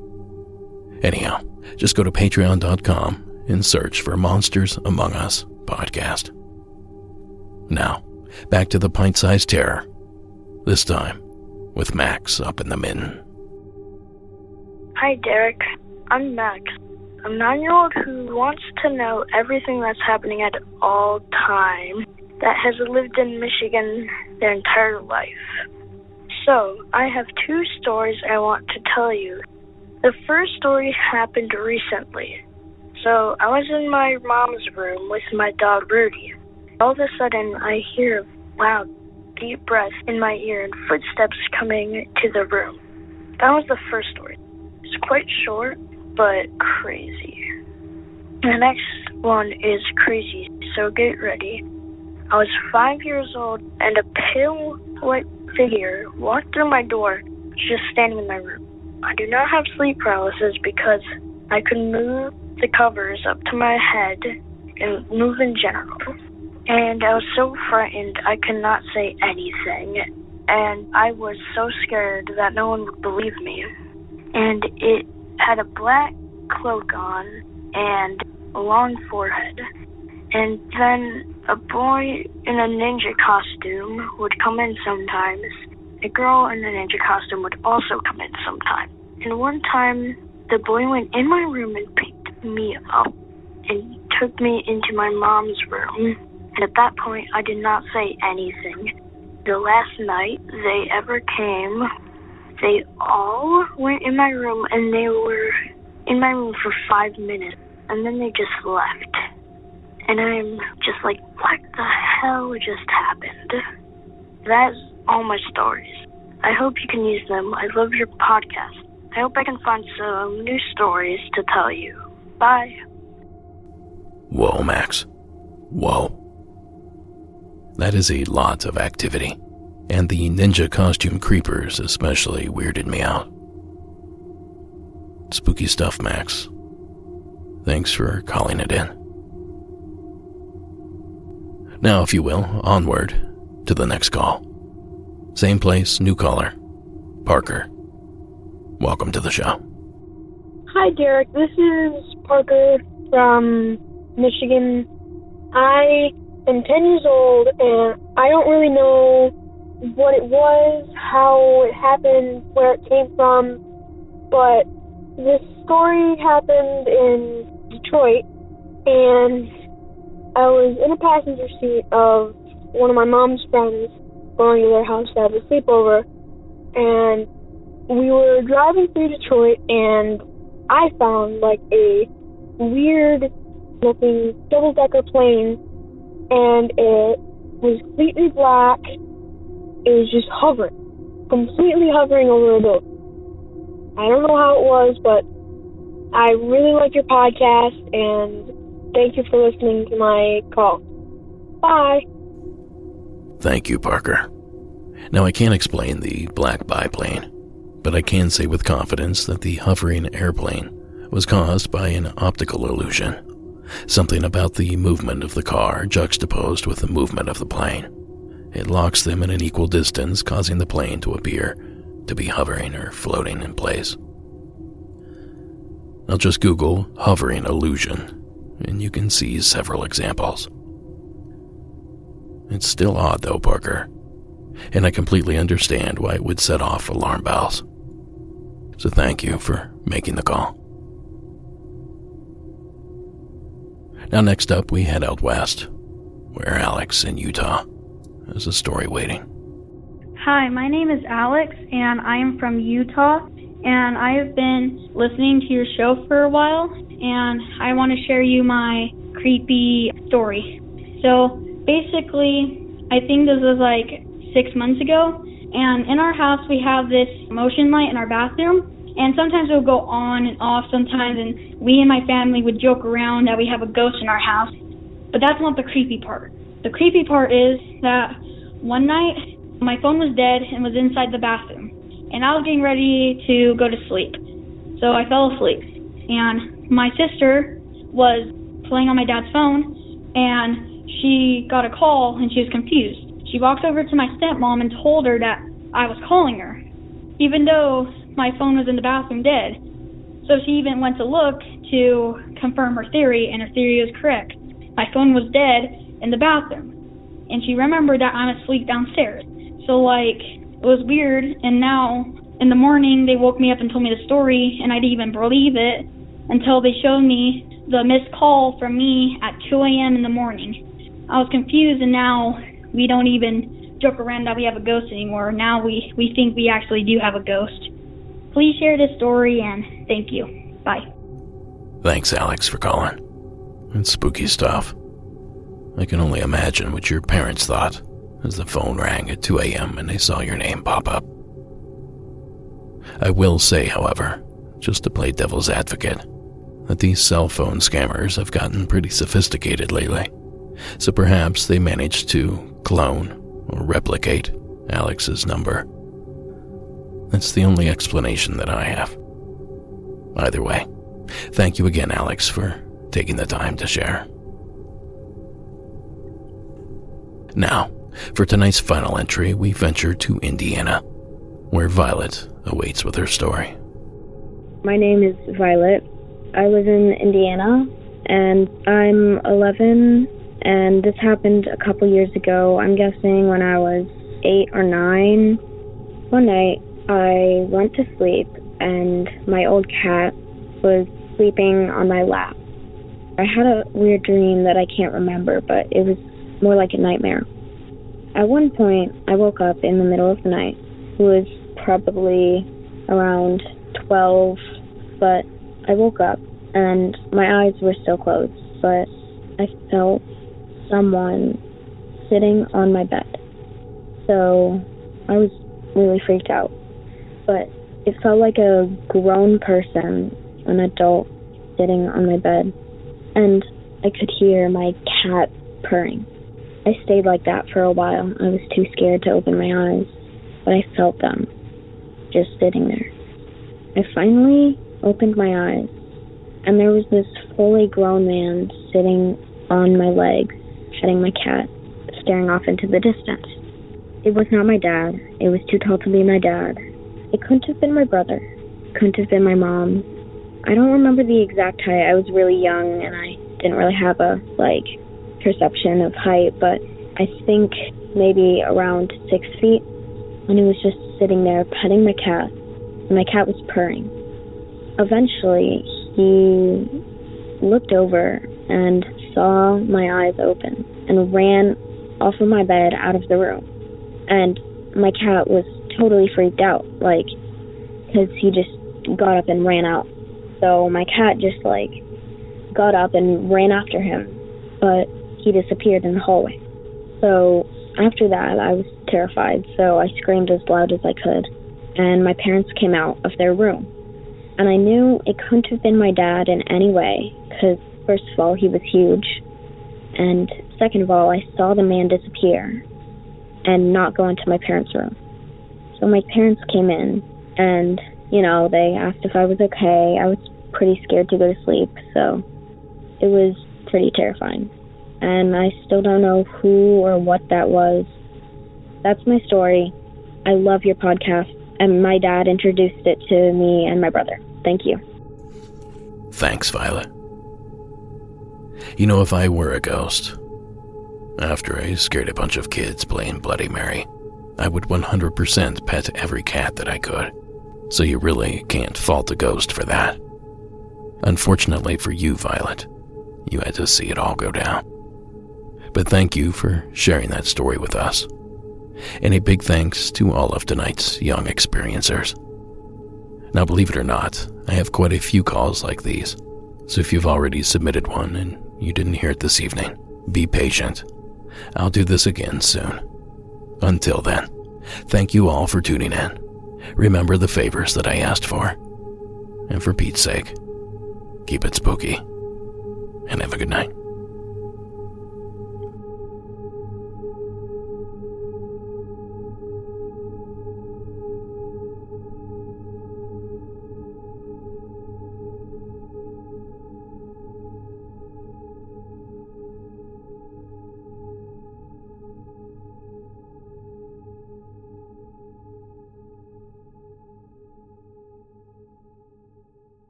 Anyhow, just go to patreon.com and search for Monsters Among Us Podcast. Now, back to the pint-sized terror, this time with Max up in the mitten. Hi, Derek. I'm Max. I'm a 9-year-old who wants to know everything that's happening at all time, that has lived in Michigan their entire life. So, I have 2 stories I want to tell you. The first story happened recently. So, I was in my mom's room with my dog, Rudy. All of a sudden, I hear loud, deep breaths in my ear and footsteps coming to the room. That was the first story. It's quite short, but crazy. The next one is crazy, so get ready. I was 5 years old, and a pale white figure walked through my door, just standing in my room. I do not have sleep paralysis because I could move the covers up to my head and move in general. And I was so frightened I could not say anything. And I was so scared that no one would believe me. And it had a black cloak on and a long forehead. And then a boy in a ninja costume would come in sometimes. A girl in a ninja costume would also come in sometime. And one time, the boy went in my room and picked me up and took me into my mom's room. And at that point, I did not say anything. The last night they ever came, they all went in my room and they were in my room for 5 minutes, and then they just left. And I'm just like, what the hell just happened? That's all my stories. I hope you can use them. I love your podcast. I hope I can find some new stories to tell you. Bye. Whoa, Max. Whoa. That is a lot of activity, and the ninja costume creepers especially weirded me out. Spooky stuff, Max. Thanks for calling it in. Now, if you will, onward to the next call. Same place, new caller. Parker. Welcome to the show. Hi, Derek. This is Parker from Michigan. I am 10 years old, and I don't really know what it was, how it happened, where it came from, but this story happened in Detroit, and I was in a passenger seat of one of my mom's friends going to their house to have a sleepover, and we were driving through Detroit, and I found, like, a weird-looking double-decker plane, and it was completely black. It was just completely hovering over a boat. I don't know how it was, but I really like your podcast, and thank you for listening to my call. Bye. Thank you, Parker. Now, I can't explain the black biplane, but I can say with confidence that the hovering airplane was caused by an optical illusion. Something about the movement of the car juxtaposed with the movement of the plane. It locks them in an equal distance, causing the plane to appear to be hovering or floating in place. Now just Google hovering illusion, and you can see several examples. It's still odd though, Parker, and I completely understand why it would set off alarm bells. So thank you for making the call. Now next up, we head out west, where Alex in Utah has a story waiting. Hi, my name is Alex, and I am from Utah, and I have been listening to your show for a while, and I want to share you my creepy story. So, basically, I think this was like 6 months ago, and in our house we have this motion light in our bathroom, and sometimes it will go on and off sometimes, and we and my family would joke around that we have a ghost in our house, but that's not the creepy part. The creepy part is that one night, my phone was dead and was inside the bathroom, and I was getting ready to go to sleep, so I fell asleep, and my sister was playing on my dad's phone, and she got a call, and she was confused. She walked over to my stepmom and told her that I was calling her, even though my phone was in the bathroom dead, so she even went to look to confirm her theory, and her theory was correct. My phone was dead in the bathroom, and she remembered that I'm asleep downstairs. So, it was weird, and now, in the morning, they woke me up and told me the story, and I didn't even believe it until they showed me the missed call from me at 2 a.m. in the morning. I was confused, and now we don't even joke around that we have a ghost anymore. Now we think we actually do have a ghost. Please share this story, and thank you. Bye. Thanks, Alex, for calling. It's spooky stuff. I can only imagine what your parents thought as the phone rang at 2 a.m. and they saw your name pop up. I will say, however, just to play devil's advocate, that these cell phone scammers have gotten pretty sophisticated lately, so perhaps they managed to clone or replicate Alex's number. That's the only explanation that I have. Either way, thank you again, Alex, for taking the time to share. Now, for tonight's final entry, we venture to Indiana, where Violet awaits with her story. My name is Violet. I live in Indiana, and I'm 11, and this happened a couple years ago. I'm guessing when I was 8 or 9. One night, I went to sleep, and my old cat was sleeping on my lap. I had a weird dream that I can't remember, but it was more like a nightmare. At one point, I woke up in the middle of the night. It was probably around 12, but I woke up and my eyes were still closed, but I felt someone sitting on my bed. So I was really freaked out, but it felt like a grown person, an adult, sitting on my bed, and I could hear my cat purring. I stayed like that for a while. I was too scared to open my eyes, but I felt them just sitting there. I finally opened my eyes, and there was this fully grown man sitting on my leg, petting my cat, staring off into the distance. It was not my dad. It was too tall to be my dad. It couldn't have been my brother. Couldn't have been my mom. I don't remember the exact height. I was really young, and I didn't really have a, perception of height, but I think maybe around 6 feet. And he was just sitting there petting my cat, and my cat was purring. Eventually, he looked over and saw my eyes open and ran off of my bed out of the room. And my cat was totally freaked out, because he just got up and ran out. So my cat just, got up and ran after him, but he disappeared in the hallway. So after that, I was terrified, so I screamed as loud as I could, and my parents came out of their room. And I knew it couldn't have been my dad in any way, because, first of all, he was huge, and second of all, I saw the man disappear and not go into my parents' room. So my parents came in, and, they asked if I was okay. I was pretty scared to go to sleep, so it was pretty terrifying. And I still don't know who or what that was. That's my story. I love your podcast, and my dad introduced it to me and my brother. Thank you. Thanks, Violet. If I were a ghost, after I scared a bunch of kids playing Bloody Mary, I would 100% pet every cat that I could, so you really can't fault a ghost for that. Unfortunately for you, Violet, you had to see it all go down. But thank you for sharing that story with us, and a big thanks to all of tonight's young experiencers. Now, believe it or not, I have quite a few calls like these, so if you've already submitted one and you didn't hear it this evening, be patient. I'll do this again soon. Until then, thank you all for tuning in. Remember the favors that I asked for. And for Pete's sake, keep it spooky. And have a good night.